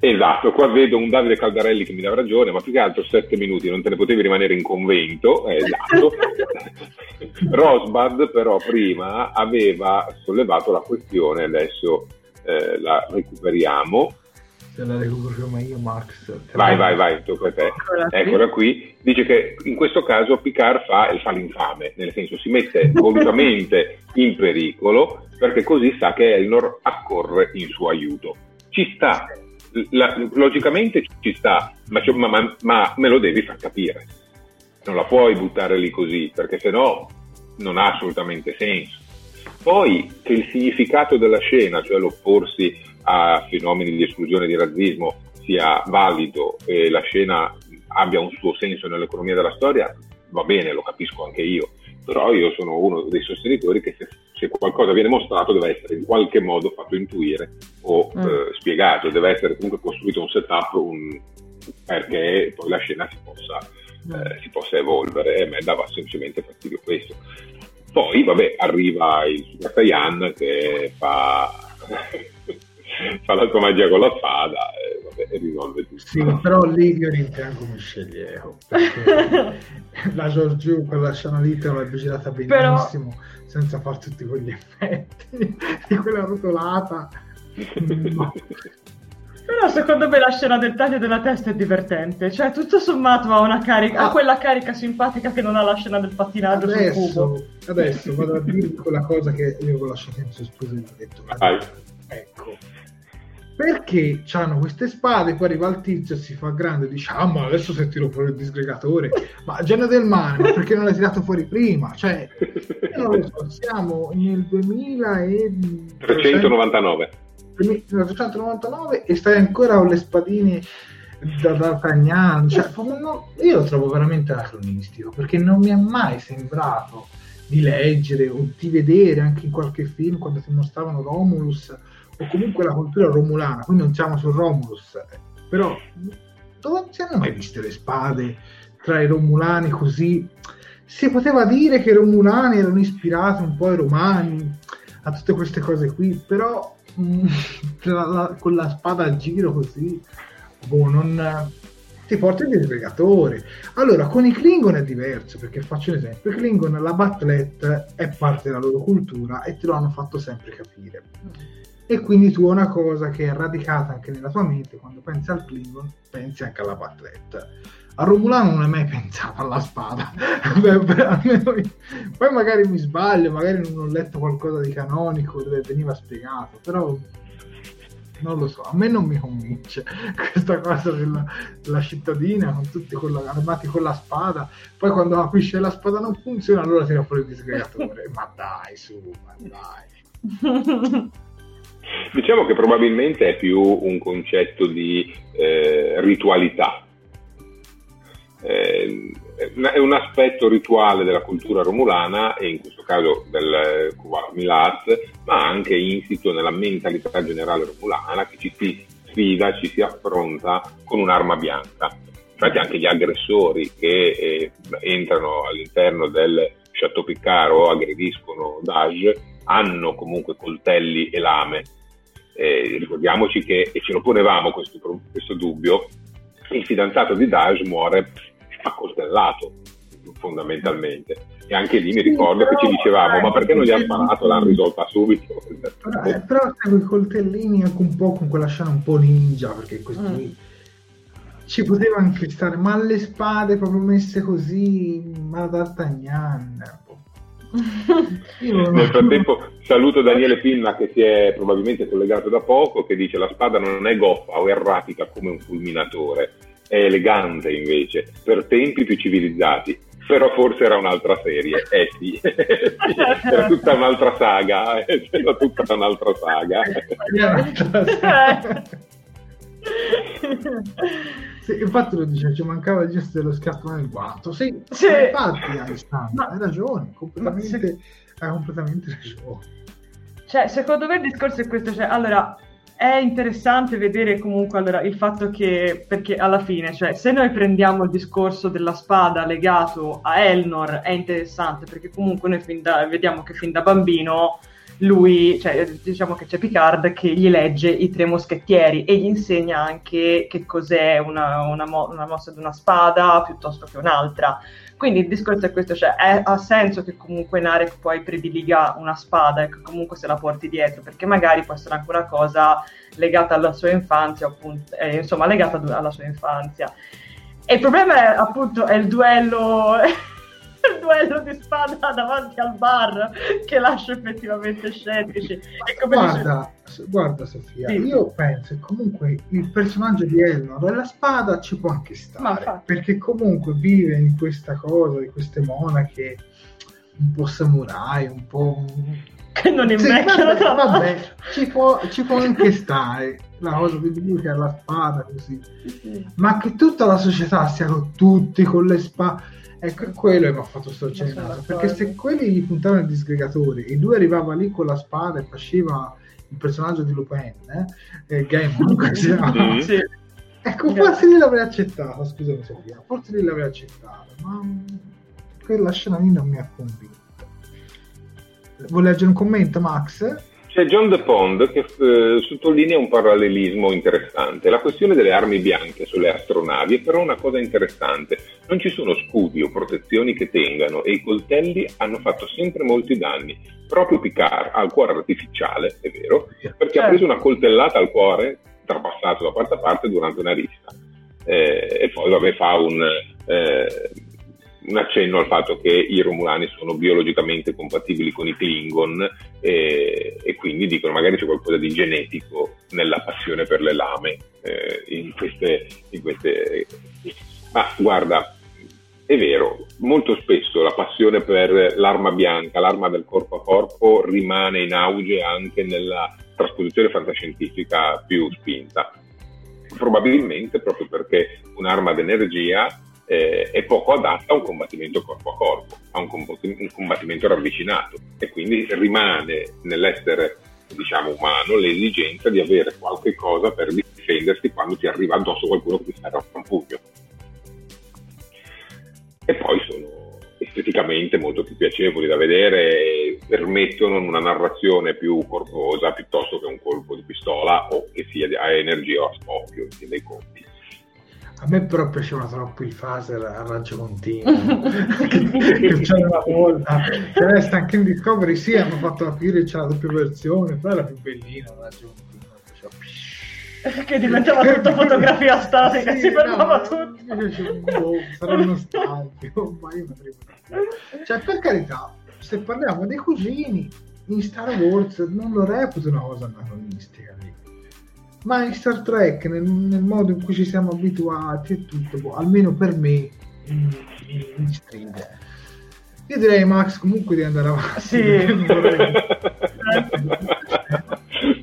Esatto, qua vedo un Davide Caldarelli che mi dà ragione, ma più che altro sette minuti, non te ne potevi rimanere in convento, eh, esatto. Rosbad però prima aveva sollevato la questione, adesso eh, la recuperiamo. Se la recupero ma io, Max. Vai, vai, vai, tocca a te. Eccola, Eccola qui. qui. Dice che in questo caso Picard fa, fa l'infame, nel senso si mette volutamente in pericolo perché così sa che Elnor accorre in suo aiuto. Ci sta, la, logicamente ci sta, ma, ma, ma me lo devi far capire. Non la puoi buttare lì così, perché sennò non ha assolutamente senso. Poi che il significato della scena, cioè l'opporsi a fenomeni di esclusione e di razzismo, sia valido e la scena abbia un suo senso nell'economia della storia, va bene, lo capisco anche io, però io sono uno dei sostenitori che se, se qualcosa viene mostrato deve essere in qualche modo fatto intuire o mm. eh, spiegato, deve essere comunque costruito un setup un, perché poi la scena si possa, eh, si possa evolvere, e a me dava semplicemente fastidio questo. Poi vabbè, arriva il Super Saiyan che fa... fa la tua magia con la spada e, vabbè, e risolve tutto. Sì, però lì io non come sceglievo, perché la Giorgiù con la scena lì te l'hai girata benissimo, però... senza fare tutti quegli effetti di quella rotolata. No. Però secondo me la scena del taglio della testa è divertente, cioè tutto sommato ha una carica, ah. ha quella carica simpatica che non ha la scena del pattinaggio adesso, sul cubo. Adesso vado a dirvi quella cosa che io con la scena in sospeso gli ho detto. Ecco, perché c'hanno queste spade, poi arriva il tizio, si fa grande e dice ah ma adesso se tiro fuori il disgregatore, ma genio del male, ma perché non l'hai tirato fuori prima? Cioè, io non lo so, siamo nel duemilatrecentonovantanove e stai ancora con le spadine da D'Artagnan, cioè, no, io lo trovo veramente anacronistico, perché non mi è mai sembrato di leggere o di vedere anche in qualche film quando si mostravano Romulus o comunque la cultura romulana, quindi non siamo su Romulus, però dove si hanno mai viste le spade tra i romulani così? Si poteva dire che i romulani erano ispirati un po' ai romani, a tutte queste cose qui, però mm, la, la, con la spada a giro così, boh, non... ti porta il disgregatore. Allora con i Klingon è diverso, perché faccio un esempio, i Klingon la battlet è parte della loro cultura e te lo hanno fatto sempre capire, e quindi tu hai una cosa che è radicata anche nella tua mente, quando pensi al Klingon pensi anche alla battlet. A Romulano non è mai pensato alla spada. Poi magari mi sbaglio, magari non ho letto qualcosa di canonico dove veniva spiegato, però non lo so, a me non mi convince questa cosa della, della cittadina con tutti con la, armati con la spada, poi quando capisce la spada non funziona allora tira fuori il disgregatore. Ma dai, su, ma dai. Diciamo che probabilmente è più un concetto di eh, ritualità, eh, è un aspetto rituale della cultura romulana e in questo caso del Qowat Milat, ma anche insito nella mentalità generale romulana che ci si sfida, ci si affronta con un'arma bianca. Infatti anche gli aggressori che eh, entrano all'interno del Chateau Picard o aggrediscono Dage hanno comunque coltelli e lame. Eh, ricordiamoci che, e ce lo ponevamo questo, questo dubbio, il fidanzato di Dage muore accoltellato fondamentalmente, e anche lì mi ricordo sì, però, che ci dicevamo eh, ma perché non gli hanno parlato, l'hanno risolta subito. Però, eh, però con i coltellini anche un po' con quella scena un po' ninja, perché questi mm. ci poteva anche stare, ma le spade proprio messe così ma D'Artagnan. Nel frattempo saluto Daniele Pinna che si è probabilmente collegato da poco, che dice la spada non è goffa o erratica come un fulminatore, è elegante invece, per tempi più civilizzati, però forse era un'altra serie, eh sì, era tutta un'altra saga, era tutta un'altra saga. Sì, infatti lo dice, ci mancava il gesto dello scatto nel guanto, sì, sì. Infatti Alessandro, hai ragione, completamente, se... hai completamente ragione. Cioè secondo me il discorso è questo, cioè allora... È interessante vedere comunque allora il fatto che, perché alla fine, cioè se noi prendiamo il discorso della spada legato a Elnor è interessante, perché comunque noi fin da, vediamo che fin da bambino lui, cioè, diciamo che c'è Picard che gli legge i tre moschettieri e gli insegna anche che cos'è una, una, mo- una mossa di una spada piuttosto che un'altra. Quindi il discorso è questo, cioè è, ha senso che comunque Narek poi prediliga una spada e che comunque se la porti dietro, perché magari può essere anche una cosa legata alla sua infanzia, appunto, eh, insomma legata alla sua infanzia. E il problema è appunto è il duello... il duello di spada davanti al bar che lascia effettivamente scettici. E come guarda, dice... guarda Sofia, sì. Io penso che comunque il personaggio di Elnor e la spada ci può anche stare, perché comunque vive in questa cosa di queste monache un po' samurai, un po' che non invecchiano. Sì, vabbè, vabbè ci, può, ci può anche stare la cosa di lui che ha la spada così, sì. Ma che tutta la società sia con tutti con le spade, ecco, quello mi ha fatto storcere, perché se quelli gli puntavano il disgregatore e lui arrivava lì con la spada e faceva il personaggio di Lupin, eh? eh Gaimon, mm-hmm. Sì. Ecco, yeah. Forse lì l'avrei accettato, scusami Sofia, forse lì l'avrei accettato, ma quella scena lì non mi ha convinto. Vuoi leggere un commento, Max? C'è John De Pond che eh, sottolinea un parallelismo interessante. La questione delle armi bianche sulle astronavi è però una cosa interessante. Non ci sono scudi o protezioni che tengano e i coltelli hanno fatto sempre molti danni. Proprio Picard ha il cuore artificiale, è vero, perché ha preso una coltellata al cuore, trapassato da parte a parte durante una rissa. Eh, e poi vabbè fa un... Eh, un accenno al fatto che i Romulani sono biologicamente compatibili con i Klingon e, e quindi dicono magari c'è qualcosa di genetico nella passione per le lame eh, in, queste, in queste... Ma guarda, è vero, molto spesso la passione per l'arma bianca, l'arma del corpo a corpo rimane in auge anche nella trasposizione fantascientifica più spinta, probabilmente proprio perché un'arma d'energia Eh, è poco adatta a un combattimento corpo a corpo, a un, comb- un combattimento ravvicinato, e quindi rimane nell'essere, diciamo, umano l'esigenza di avere qualche cosa per difendersi quando ti arriva addosso qualcuno che ti spara un pugno. E poi sono esteticamente molto più piacevoli da vedere, permettono una narrazione più corposa piuttosto che un colpo di pistola o che sia a energia o a scoppio, in dei conti. A me però piaceva troppo il phaser a raggio continuo che, che c'era una volta che resta anche in Discovery, sì, hanno fatto capire che c'è la doppia versione, però era più bellina a raggio continuo, che diventava tutta fotografia statica, sì, si fermava tutto, boh, sarò nostalgico, ma io mi cioè per carità, se parliamo dei cugini in Star Wars non lo reputo una cosa anacronistica lì. Ma in Star Trek, nel, nel modo in cui ci siamo abituati e tutto, boh, almeno per me, mi stringe. Io direi, Max, comunque di andare avanti. Sì. Vorrei...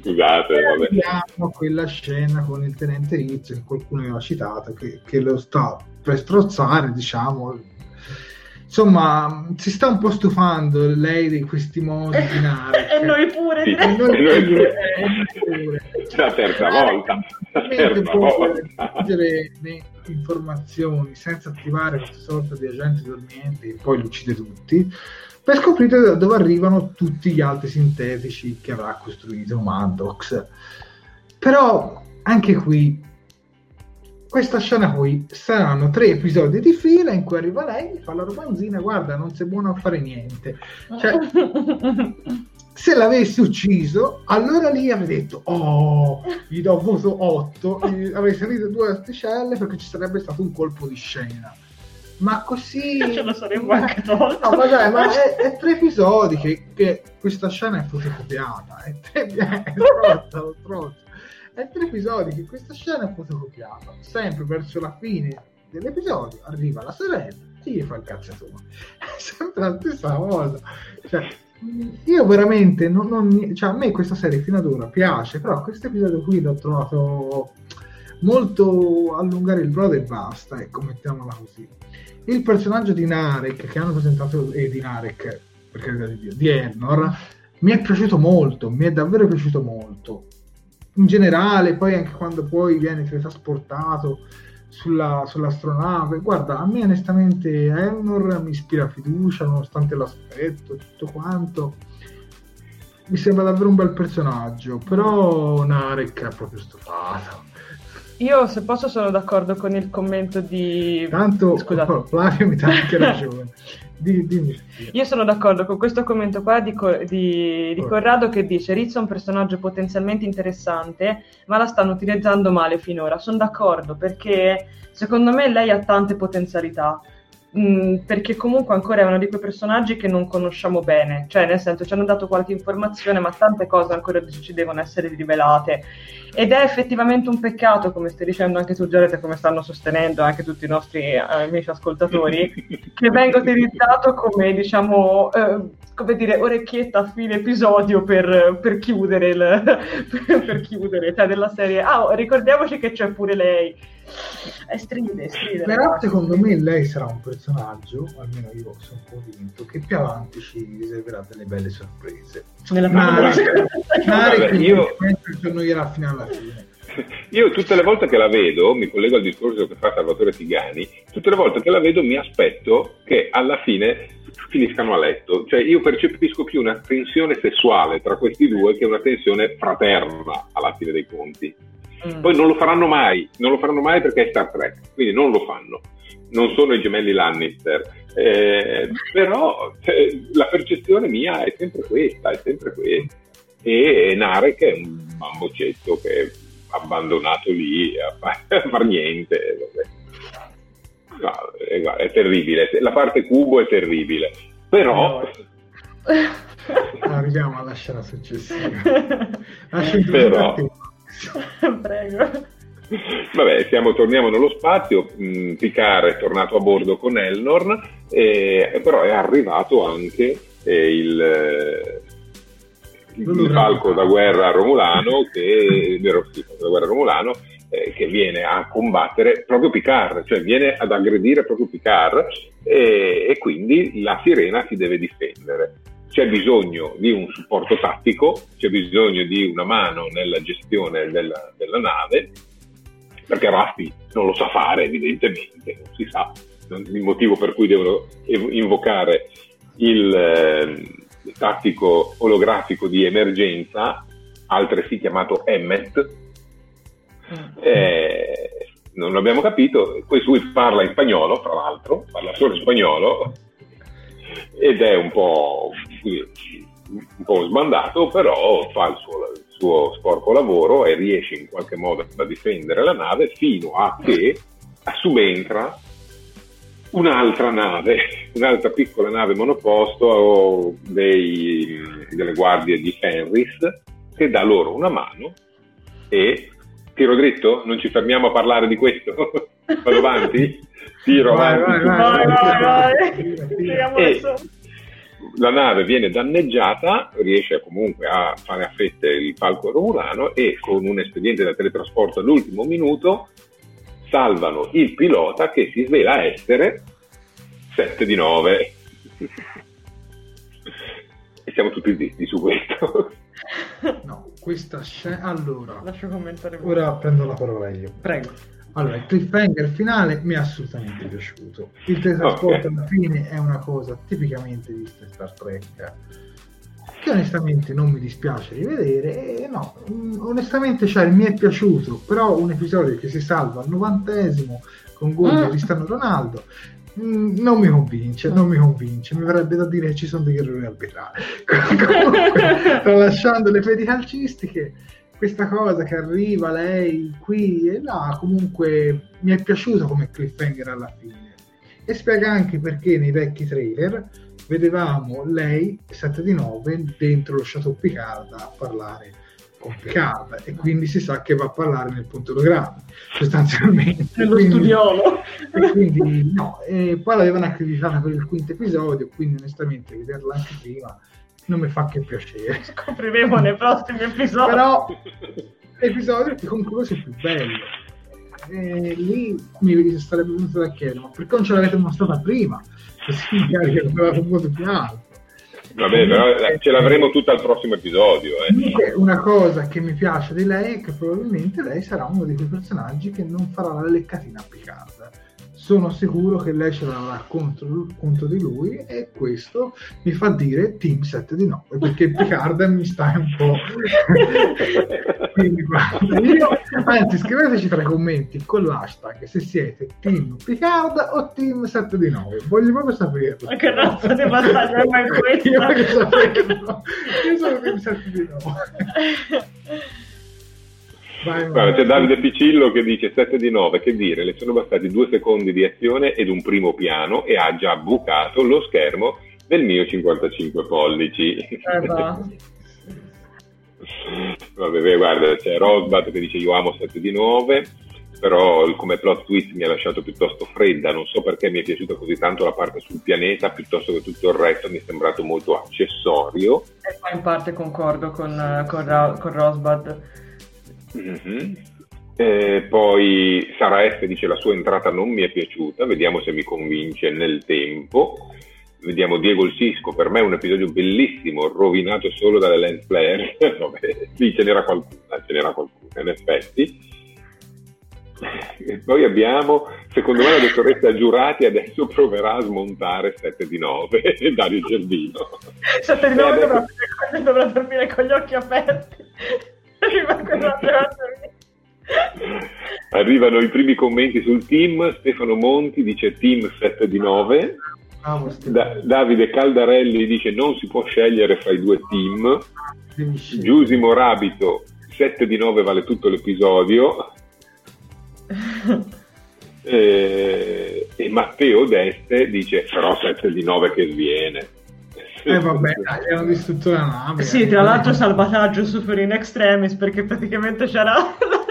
Scusate. E abbiamo quella scena con il tenente Rizzo, che qualcuno aveva citato, che, che lo sta per strozzare, diciamo. Insomma, si sta un po' stufando lei di questi modi di Narek. E noi pure, sì. E noi e pure. pure. La terza volta. La terza volta. Leggere le informazioni senza attivare questa sorta di agente dormiente e poi li uccide tutti, per scoprire da dove arrivano tutti gli altri sintetici che avrà costruito Maddox. Però, anche qui... questa scena qui saranno tre episodi di fila in cui arriva lei, fa la romanzina, guarda, non sei buono a fare niente. Cioè, se l'avessi ucciso, allora lì avrei detto, oh, gli do voto otto, e avrei salito due asticelle perché ci sarebbe stato un colpo di scena. Ma così... ce lo saremmo anche tolto. No, ma dai, ma è, è tre episodi che, che questa scena è fotocopiata, è tre è trozza, trozza. È tre episodi che questa scena è fotocopiata. Sempre verso la fine dell'episodio arriva la sorella e gli fa il cazziatore. È sempre la stessa cosa. Cioè, io veramente non, non cioè, a me questa serie fino ad ora piace, però questo episodio qui l'ho trovato molto allungare il brodo e basta, ecco, mettiamola così. Il personaggio di Narek che hanno presentato e eh, di Narek, per carità di Dio, di Elnor, mi è piaciuto molto, mi è davvero piaciuto molto. In generale, poi anche quando poi viene trasportato sulla, sull'astronave, guarda, a me onestamente Elnor mi ispira fiducia nonostante l'aspetto tutto quanto. mi sembra davvero un bel personaggio, però Narek è proprio stufato. Io, se posso, sono d'accordo con il commento di... Tanto, scusate, Flavio mi dà anche ragione. Dimmi, dimmi. Io sono d'accordo con questo commento qua di, di, di Corrado, che dice: Rizzo è un personaggio potenzialmente interessante, ma la stanno utilizzando male finora. Sono d'accordo, perché secondo me lei ha tante potenzialità. Mm, perché comunque ancora è uno di quei personaggi che non conosciamo bene, cioè nel senso ci hanno dato qualche informazione, ma tante cose ancora ci devono essere rivelate, ed è effettivamente un peccato, come stai dicendo anche tu Jared, come stanno sostenendo anche tutti i nostri amici ascoltatori, che venga utilizzato come, diciamo, eh, come dire, orecchietta a fine episodio per, per chiudere il, per, per chiudere, cioè della serie, ah, ricordiamoci che c'è pure lei. È stride, stride. Però secondo me lei sarà un personaggio, almeno io sono convinto, che più avanti ci riserverà delle belle sorprese. Nella Mare, Mare che io ci annoierà fino alla fine. Io tutte le volte che la vedo, mi collego al discorso che fa Salvatore Tigani, tutte le volte che la vedo mi aspetto che alla fine finiscano a letto, cioè io percepisco più una tensione sessuale tra questi due che una tensione fraterna alla fine dei conti. Mm. Poi non lo faranno mai, non lo faranno mai perché è Star Trek, quindi non lo fanno, non sono i gemelli Lannister, eh, però cioè, la percezione mia è sempre questa, è sempre questa, e Narek è un bambocetto che è abbandonato lì a far, a far niente, vabbè. Guarda, è terribile, la parte cubo è terribile, però... Arriviamo alla scena successiva, però... Prego. Vabbè, siamo, torniamo nello spazio. Picard è tornato a bordo con Elnor, eh, però è arrivato anche eh, il, il falco da guerra romulano che, da guerra romulano, eh, che viene a combattere proprio Picard, cioè viene ad aggredire proprio Picard, eh, e quindi la sirena si deve difendere. C'è bisogno di un supporto tattico, c'è bisogno di una mano nella gestione della, della nave, perché Raffi non lo sa fare, evidentemente, non si sa non, il motivo per cui devono invocare il eh, tattico olografico di emergenza, altresì chiamato Emmet, eh, non l'abbiamo capito, questo lui parla in spagnolo, tra l'altro, parla solo in spagnolo, ed è un po', un po' sbandato, però fa il suo, il suo sporco lavoro e riesce in qualche modo a difendere la nave fino a che subentra un'altra nave, un'altra piccola nave monoposto dei, delle guardie di Fenris, che dà loro una mano e tiro dritto, non ci fermiamo a parlare di questo, vado avanti. Tiro vai, avanti. Vai, vai, vai, vai, vai. E la nave viene danneggiata, riesce comunque a fare a fette il falco romulano e con un espediente da teletrasporto all'ultimo minuto salvano il pilota, che si svela essere sette di nove. E siamo tutti zitti su questo. No, questa scena... Allora, lascio commentare. Ora prendo la parola io. Prego. Allora, il cliffhanger finale mi è assolutamente piaciuto. Il teletrasporto, okay, alla fine è una cosa tipicamente vista in Star Trek, che onestamente non mi dispiace rivedere. E no, onestamente, cioè, mi è piaciuto. Però un episodio che si salva al novantesimo con gol di Cristiano Ronaldo non mi convince, non mi convince. Mi verrebbe da dire che ci sono degli errori arbitrali. Comunque, tralasciando le fedi calcistiche, questa cosa che arriva lei qui e là, comunque mi è piaciuta come cliffhanger alla fine, e spiega anche perché nei vecchi trailer vedevamo lei sette di nove dentro lo Chateau Picard a parlare con Picard, e quindi si sa che va a parlare nel punto ologramma sostanzialmente, nello quindi, studiolo, e quindi no, e poi l'avevano accreditata per il quinto episodio, quindi onestamente vederla anche prima non mi fa che piacere. Scopriremo nei prossimi episodi. Però l'episodio che concluso è più bello. E lì mi sarebbe venuto da chiedere: ma perché non ce l'avete mostrata prima? Così magari che avevate un voto più alto. Vabbè, però ce l'avremo tutta al prossimo episodio. Eh. Una cosa che mi piace di lei è che probabilmente lei sarà uno di quei personaggi che non farà la leccatina a Picard. sono sicuro che lei ce l'avrà contro, contro di lui, e questo mi fa dire Team sette di nove, perché Picard mi sta un po'... Quindi guarda, io, anzi, scriveteci tra i commenti con l'hashtag se siete Team Picard o Team sette di nove, voglio proprio saperlo. Ma che razza di battaglia è questa? Io voglio saperlo, io sono Team sette di nove. Vai, vai. Guarda, c'è Davide Piscillo che dice sette di nove, che dire, le sono bastati due secondi di azione ed un primo piano e ha già bucato lo schermo del mio cinquantacinque pollici. Eh, va. Vabbè, guarda, c'è Rosbad che dice io amo sette di nove, però come plot twist mi ha lasciato piuttosto fredda, non so perché mi è piaciuta così tanto la parte sul pianeta, piuttosto che tutto il resto mi è sembrato molto accessorio. E poi in parte concordo con, con, Ra- con Rosbad. Mm-hmm. Eh, poi Sara F dice la sua entrata non mi è piaciuta, vediamo se mi convince nel tempo. Vediamo Diego il Sisco, per me è un episodio bellissimo, rovinato solo dalle lens flare. Vabbè, sì, ce n'era qualcuna, ce n'era qualcuna in effetti. E poi abbiamo, secondo me la dottoressa Giurati adesso proverà a smontare sette di nove, Dario Gerbino. sette di nove dovrà, dovrà dormire con gli occhi aperti. Arrivano i primi commenti sul team. Stefano Monti dice team sette di nove, da- Davide Caldarelli dice non si può scegliere fra i due team. Giusimo Rabito sette di nove vale tutto l'episodio. e-, e Matteo Deste dice però sette di nove che sviene. Eh vabbè, dai, hanno distrutto la nave. Sì, tra l'altro salvataggio super in extremis, perché praticamente c'era...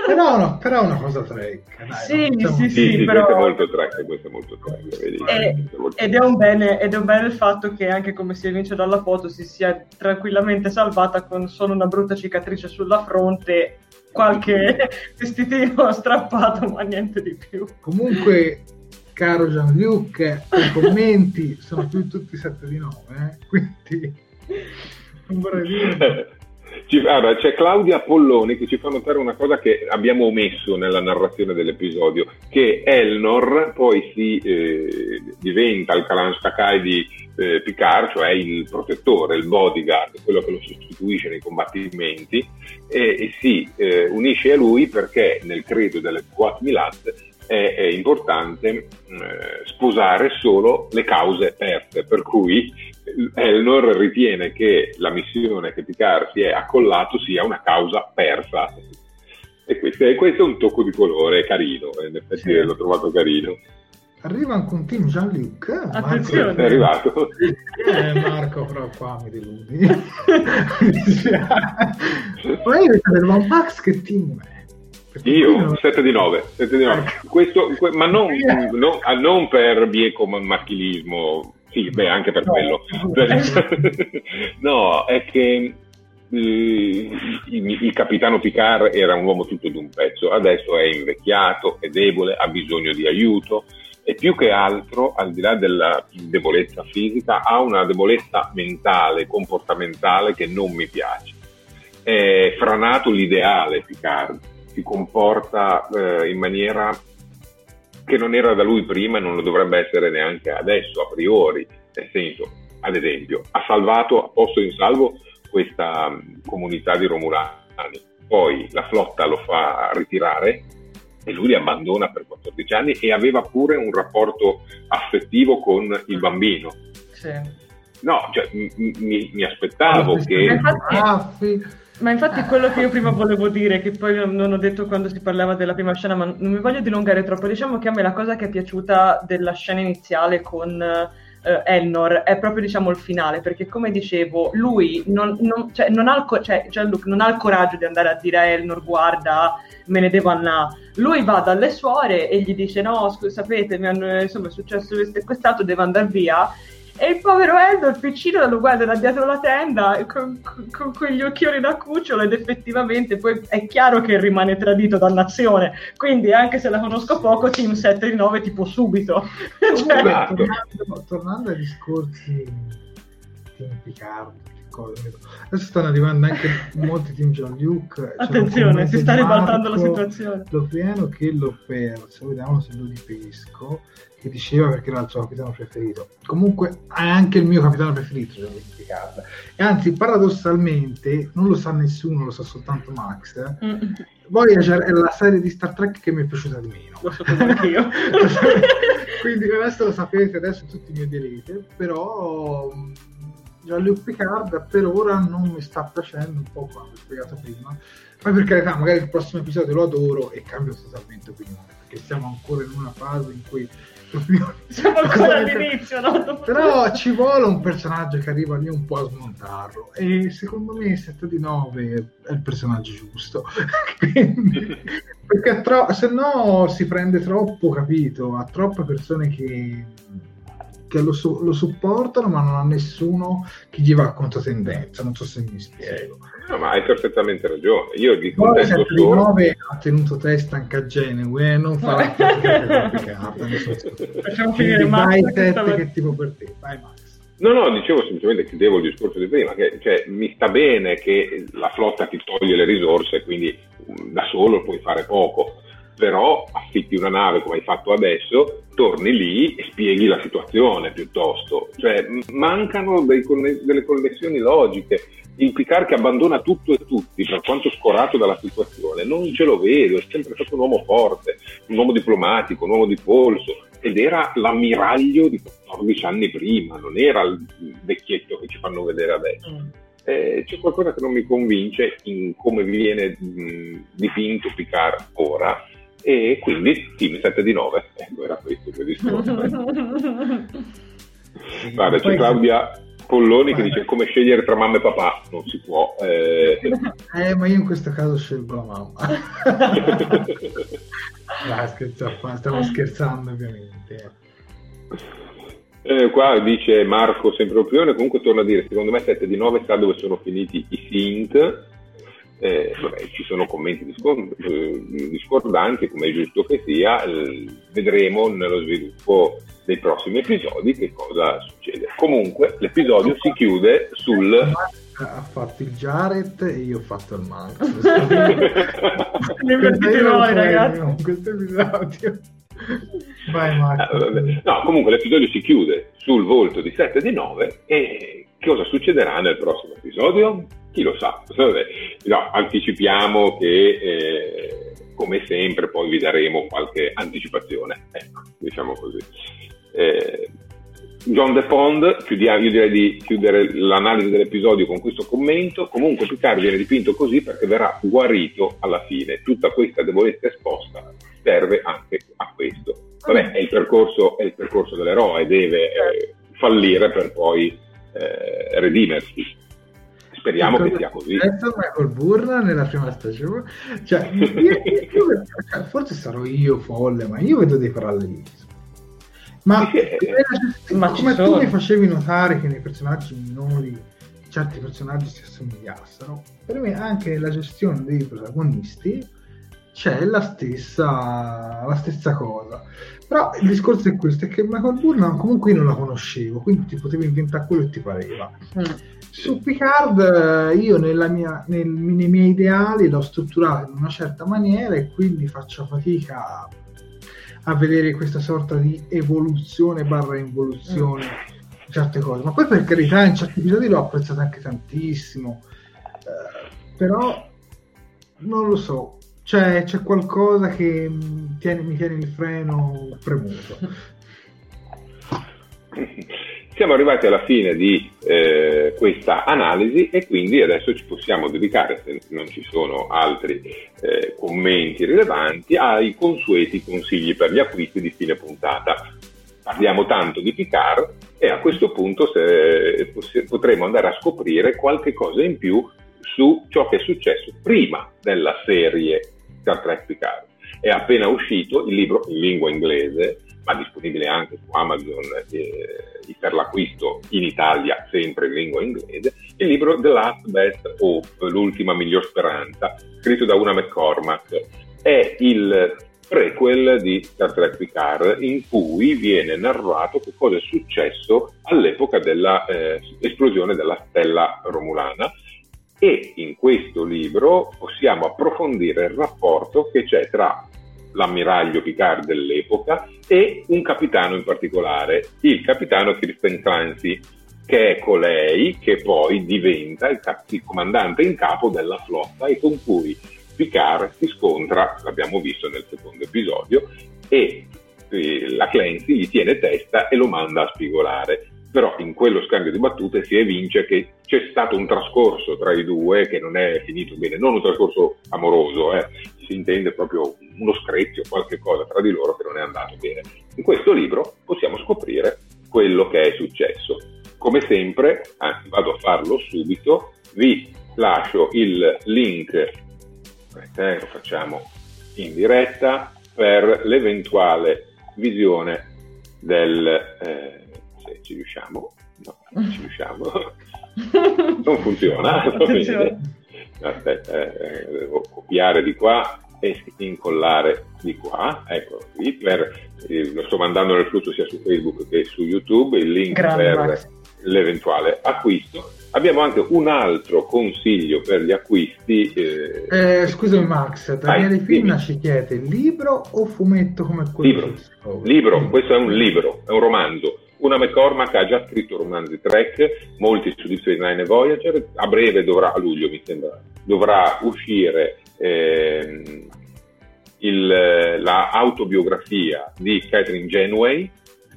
Però, no, però è una cosa Trek. Dai, sì, diciamo... sì, sì, sì, però... questo è molto Trek, questo è molto Trek. Vedi? E, è molto ed, è un bene, ed è un bene il fatto che anche come si evince dalla foto si sia tranquillamente salvata con solo una brutta cicatrice sulla fronte, qualche vestitino strappato, ma niente di più. Comunque... Caro Jean-Luc, i commenti sono più tutti sette di nove, eh? Quindi non vorrei dire. Ci, allora, c'è Claudia Polloni che ci fa notare una cosa che abbiamo omesso nella narrazione dell'episodio, che Elnor poi si eh, diventa il Kalan Shakai di eh, Picard, cioè il protettore, il bodyguard, quello che lo sostituisce nei combattimenti, e, e si eh, unisce a lui perché nel credo delle Qowat Milat è importante eh, sposare solo le cause perse, per cui Elnor ritiene che la missione che Picard si è accollato sia una causa persa, e questo è, questo è un tocco di colore carino, in effetti sì. L'ho trovato carino. Arriva anche un team Jean-Luc. Attenzione, è arrivato. Eh, Marco, però qua mi deludi. Poi ma Max che team è? Io sette di nove, sette di nove. Questo, que- ma non, no, non per bieco macchilismo, sì, beh, anche per no, quello. No, è che eh, il, il capitano Picard era un uomo tutto d'un pezzo, adesso è invecchiato, è debole, ha bisogno di aiuto, e più che altro, al di là della debolezza fisica, ha una debolezza mentale, comportamentale che non mi piace. È franato l'ideale Picard. Si comporta eh, in maniera che non era da lui prima e non lo dovrebbe essere neanche adesso, a priori, nel senso, ad esempio, ha salvato, ha posto in salvo questa um, comunità di Romulani, poi la flotta lo fa ritirare e lui li abbandona per quattordici anni, e aveva pure un rapporto affettivo con il bambino. Sì. No, cioè mi, mi, mi aspettavo ah, che... Ah, sì. Ma infatti quello che io prima volevo dire, che poi non ho detto quando si parlava della prima scena, ma non mi voglio dilungare troppo, diciamo che a me la cosa che è piaciuta della scena iniziale con eh, Elnor è proprio, diciamo, il finale, perché come dicevo, lui non, non, cioè, non, ha il co- cioè, cioè, Luke non ha il coraggio di andare a dire a Elnor guarda, me ne devo andare. Lui va dalle suore e gli dice no, scu- sapete, mi hanno, insomma, è successo questo e quest'altro, devo andare via. E il povero Elnor piccino lo guarda da dietro la tenda con, con, con gli occhioni da cucciolo, ed effettivamente poi è chiaro che rimane tradito dannazione, quindi anche se la conosco poco, team sette di nove tipo subito. Comunque, cioè... tornando, tornando ai discorsi di Picard, cose. Adesso stanno arrivando anche molti team Jean-Luc. Attenzione, si sta ribaltando Marco, la situazione. Loprieno che l'ho perso, vediamo se lo ripesco, che diceva perché era il suo capitano preferito. Comunque è anche il mio capitano preferito Jean-Luc Picard. E anzi, paradossalmente, non lo sa nessuno, lo sa soltanto Max. Eh? Mm. Voyager è la serie di Star Trek che mi è piaciuta di meno. Lo so anch'io. Quindi adesso lo sapete, adesso tutti mi odierete, però Jean-Luc Picard per ora non mi sta piacendo, un po' come ho spiegato prima, ma per carità magari il prossimo episodio lo adoro e cambio totalmente opinione, perché siamo ancora in una fase in cui siamo ancora all'inizio, no? Però ci vuole un personaggio che arriva lì un po' a smontarlo, e secondo me sette di nove è il personaggio giusto. Quindi, perché tro- se no si prende troppo, capito, a troppe persone che che lo, su- lo supportano, ma non ha nessuno che gli va contro tendenza. Non so se mi spiego. No, ma hai perfettamente ragione. Io gli contento solo. nove ha tenuto testa anche a Genue, non farà complicata. Facciamo finire Max. Vai, che tipo per te? Vai, Max. No, no, dicevo semplicemente, chiudevo il discorso di prima, che cioè, mi sta bene che la flotta ti toglie le risorse, quindi da solo puoi fare poco. Però affitti una nave come hai fatto adesso, torni lì e spieghi la situazione piuttosto. Cioè mancano dei conne- delle connessioni logiche. Il Picard che abbandona tutto e tutti, per quanto scorato dalla situazione, non ce lo vedo, è sempre stato un uomo forte, un uomo diplomatico, un uomo di polso, ed era l'ammiraglio di quattordici anni prima, non era il vecchietto che ci fanno vedere adesso. Mm. Eh, c'è qualcosa che non mi convince in come viene mh, dipinto Picard ora. E quindi team sette di nove, ecco, era questo il discorso. Guarda, c'è Claudia Polloni che dice come scegliere tra mamma e papà, non si può. Eh, eh ma io in questo caso scelgo la mamma. Dai, scherzo, stiamo scherzando ovviamente. Eh, qua dice Marco sempre opinione, comunque torna a dire, secondo me sette di nove sta dove sono finiti i synth. Eh, vabbè, ci sono commenti discord- discordanti, come è giusto che sia. Eh, vedremo nello sviluppo dei prossimi episodi che cosa succede. Comunque l'episodio si chiude sul Max ha fatto il Jared e io ho fatto il Max. Divertite noi ragazzi con questo episodio. Vai Max. Eh, no, comunque l'episodio si chiude sul volto di sette di nove, e cosa succederà nel prossimo episodio? Chi lo sa? No, anticipiamo che eh, come sempre poi vi daremo qualche anticipazione, ecco, diciamo così. Eh, John De Pond, chiudiamo, io direi di chiudere l'analisi dell'episodio con questo commento. Comunque Picard viene dipinto così perché verrà guarito alla fine, tutta questa debolezza esposta serve anche a questo. Vabbè, è il percorso, è il percorso dell'eroe, deve eh, fallire per poi eh, redimersi. Speriamo che sia così. Adesso Michael Burn nella prima stagione, cioè, io, io, forse sarò io folle, ma io vedo dei parallelismi. Ma, eh, ma come tu mi facevi notare che nei personaggi minori certi personaggi si assomigliassero, per me anche nella gestione dei protagonisti c'è la stessa la stessa cosa. Però il discorso è questo, è che Michael Burnham comunque io non la conoscevo, quindi ti potevi inventare quello che ti pareva. Mm. Su Picard io nella mia, nel, nei miei ideali l'ho strutturato in una certa maniera, e quindi faccio fatica a, a vedere questa sorta di evoluzione barra involuzione mm. di certe cose. Ma poi per carità in certi episodi l'ho apprezzato anche tantissimo, eh, però non lo so. Cioè, c'è qualcosa che tiene, mi tiene il freno premuto. Siamo arrivati alla fine di eh, questa analisi, e quindi adesso ci possiamo dedicare, se non ci sono altri eh, commenti rilevanti, ai consueti consigli per gli acquisti di fine puntata. Parliamo tanto di Picard, e a questo punto se, se, potremo andare a scoprire qualche cosa in più su ciò che è successo prima della serie Star Trek Picard. È appena uscito il libro in lingua inglese, ma disponibile anche su Amazon eh, per l'acquisto in Italia, sempre in lingua inglese, il libro The Last Best Hope, l'ultima miglior speranza, scritto da Una McCormack. È il prequel di Star Trek Picard, in cui viene narrato che cosa è successo all'epoca dell'esplosione eh, della stella romulana, e in questo libro possiamo approfondire il rapporto che c'è tra l'ammiraglio Picard dell'epoca e un capitano in particolare, il capitano Kirsten Clancy, che è colei che poi diventa il, cap- il comandante in capo della flotta e con cui Picard si scontra, l'abbiamo visto nel secondo episodio, e eh, la Clancy gli tiene testa e lo manda a spigolare. Però in quello scambio di battute si evince che c'è stato un trascorso tra i due che non è finito bene, non un trascorso amoroso, eh. Si intende proprio uno screzio, qualche cosa tra di loro che non è andato bene. In questo libro possiamo scoprire quello che è successo. Come sempre, anzi vado a farlo subito, vi lascio il link, eh, lo facciamo in diretta, per l'eventuale visione del... Eh, se ci riusciamo, no, non ci riusciamo, non funziona, aspetta, eh, devo copiare di qua e incollare di qua, eccolo qui, per, eh, lo sto mandando nel flusso sia su Facebook che su YouTube, il link Grande per Max. L'eventuale acquisto. Abbiamo anche un altro consiglio per gli acquisti. Eh... Eh, scusami Max, Daniele Finna ci chiede, libro o fumetto come quello? Libro, libro. Questo è un libro, è un romanzo. Una McCormack ha già scritto romanzi Trek, molti su Deep Space Nine e Voyager, a breve dovrà, a luglio mi sembra, dovrà uscire ehm, il, la autobiografia di Catherine Janeway,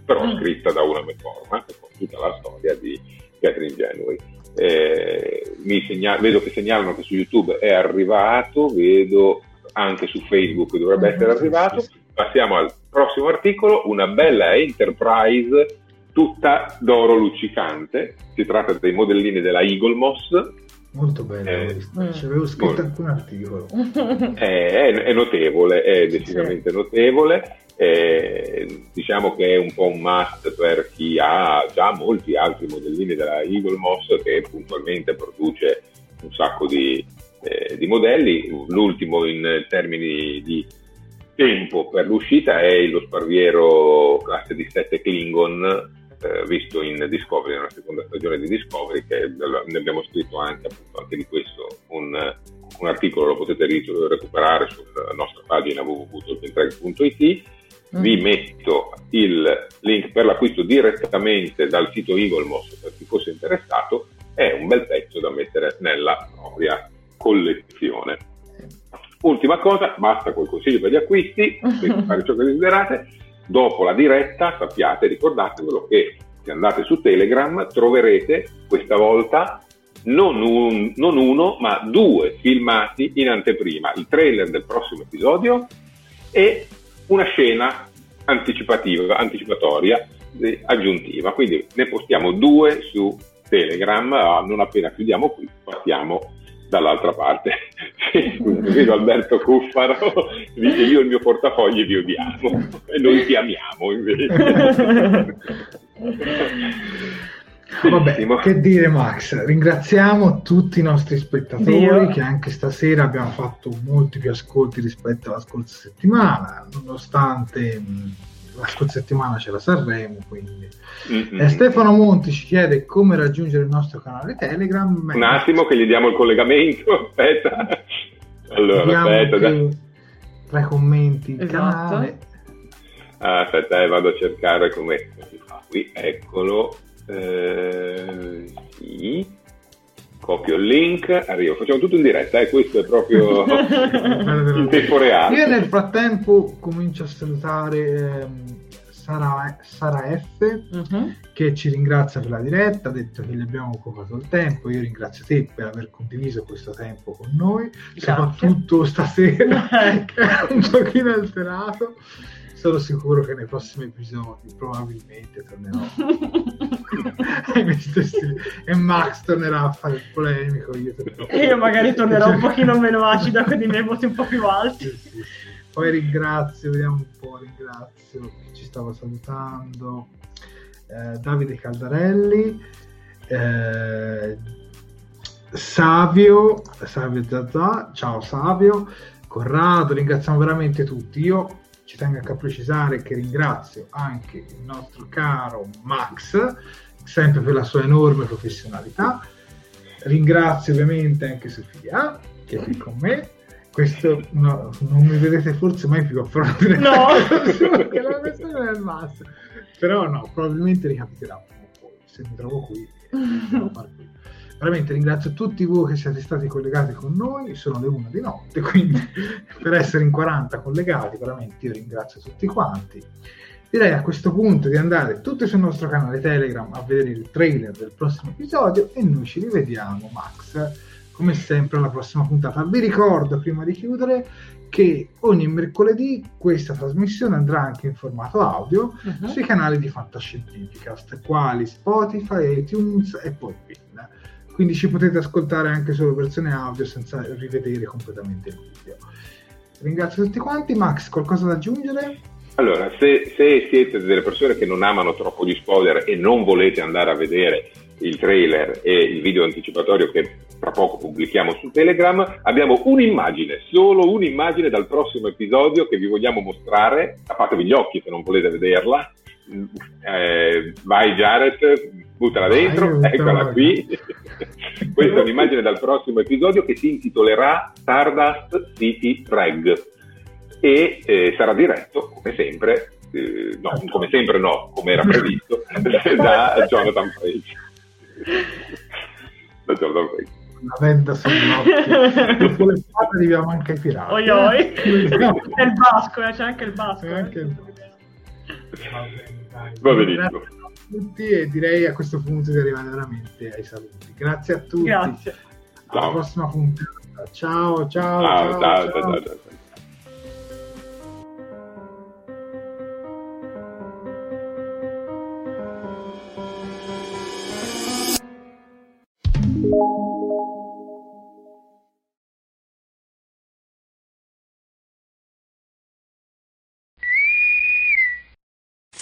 però mm. scritta da una McCormack, con tutta la storia di Catherine Janeway. Eh, mi segna- vedo che segnalano che su YouTube è arrivato, vedo anche su Facebook dovrebbe mm-hmm. essere arrivato. Passiamo al prossimo articolo, una bella Enterprise tutta d'oro luccicante, si tratta dei modellini della Eagle Moss. Molto bene, eh, ci avevo scritto anche un articolo. È, è notevole, è decisamente sì. notevole, è, diciamo che è un po' un must per chi ha già molti altri modellini della Eagle Moss, che puntualmente produce un sacco di, eh, di modelli, l'ultimo in termini di tempo per l'uscita è lo Sparviero classe D sette Klingon, eh, visto in Discovery, nella seconda stagione di Discovery, che ne abbiamo scritto anche, appunto, anche di questo un, un articolo, lo potete recuperare sulla nostra pagina w w w punto talking trek punto i t. mm. Vi metto il link per l'acquisto direttamente dal sito Eagle Moss per chi fosse interessato, è un bel pezzo da mettere nella propria collezione. Ultima cosa, basta col consiglio per gli acquisti, per fare ciò che desiderate. Dopo la diretta, sappiate, ricordatevelo che se andate su Telegram troverete questa volta non, un, non uno, ma due filmati in anteprima, il trailer del prossimo episodio e una scena anticipativa, anticipatoria, aggiuntiva. Quindi ne postiamo due su Telegram, non appena chiudiamo qui, partiamo dall'altra parte. Vedo Alberto Cuffaro, dice io il mio portafogli vi odiamo e noi ti amiamo invece. Vabbè, che dire Max, ringraziamo tutti i nostri spettatori io. Che anche stasera abbiamo fatto molti più ascolti rispetto alla scorsa settimana, nonostante la scorsa settimana c'era Sanremo, quindi eh, Stefano Monti ci chiede come raggiungere il nostro canale Telegram. Un attimo che gli diamo il collegamento, aspetta, allora aspetta, dai. Tra i commenti il esatto. canale ah, aspetta eh, vado a cercare come si fa qui, eccolo, eh, sì. Copio il link, arrivo, facciamo tutto in diretta e eh? questo è proprio in tempo reale. Io nel frattempo comincio a salutare ehm, Sara, Sara F uh-huh. che ci ringrazia per la diretta, ha detto che gli abbiamo occupato il tempo, io ringrazio te per aver condiviso questo tempo con noi, grazie. Soprattutto stasera che è un pochino alterato. Sono sicuro che nei prossimi episodi probabilmente tornerò e Max tornerà a fare il polemico, io tornerò... e io magari tornerò un pochino meno acido con i miei voti un po' più alti. Sì, sì, sì. Poi ringrazio, vediamo un po', ringrazio chi ci stava salutando, eh, Davide Caldarelli, eh, Savio Savio Zazà, ciao Savio, Corrado, ringraziamo veramente tutti. Io ci tengo anche a precisare che ringrazio anche il nostro caro Max, sempre per la sua enorme professionalità. Ringrazio ovviamente anche Sofia, che è qui con me. Questo no, non mi vedete forse mai più a fronte. No, perché la persona è il massimo. Però no, probabilmente ricapiterà prima o poi. Se mi trovo qui, devo far qui. Veramente ringrazio tutti voi che siete stati collegati con noi, sono le una di notte, quindi per essere in quaranta collegati, veramente io ringrazio tutti quanti. Direi a questo punto di andare tutti sul nostro canale Telegram a vedere il trailer del prossimo episodio e noi ci rivediamo, Max, come sempre alla prossima puntata. Vi ricordo, prima di chiudere, che ogni mercoledì questa trasmissione andrà anche in formato audio uh-huh. sui canali di Fantascientificast, quali Spotify, iTunes e poi Pin. Quindi ci potete ascoltare anche solo versione audio senza rivedere completamente il video. Ringrazio tutti quanti. Max, qualcosa da aggiungere? Allora, se, se siete delle persone che non amano troppo gli spoiler e non volete andare a vedere il trailer e il video anticipatorio che tra poco pubblichiamo su Telegram, abbiamo un'immagine, solo un'immagine dal prossimo episodio che vi vogliamo mostrare. Tappatevi gli occhi se non volete vederla. Eh, vai Jared, buttala dentro, vai, eccola qui. Questa è un'immagine dal prossimo episodio che si intitolerà Stardust City Reg e eh, sarà diretto come sempre, eh, no, come sempre no, come era previsto, da Jonathan Page. Da Jonathan Page. Una venda sull'occhio. Dopo le spade arriviamo anche ai pirati. Oi oi. No. C'è il basco, c'è anche il basco. C'è anche il... Va benissimo. Grazie a tutti e direi a questo punto di arrivare veramente ai saluti. Grazie a tutti. Grazie. Alla ciao. Prossima puntata. Ciao, ciao, ciao. Ciao, ciao, ciao. ciao, ciao.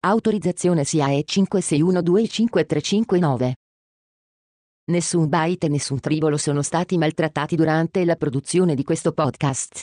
Autorizzazione S I A E cinque sei uno due cinque tre cinque nove. Nessun byte e nessun tribolo sono stati maltrattati durante la produzione di questo podcast.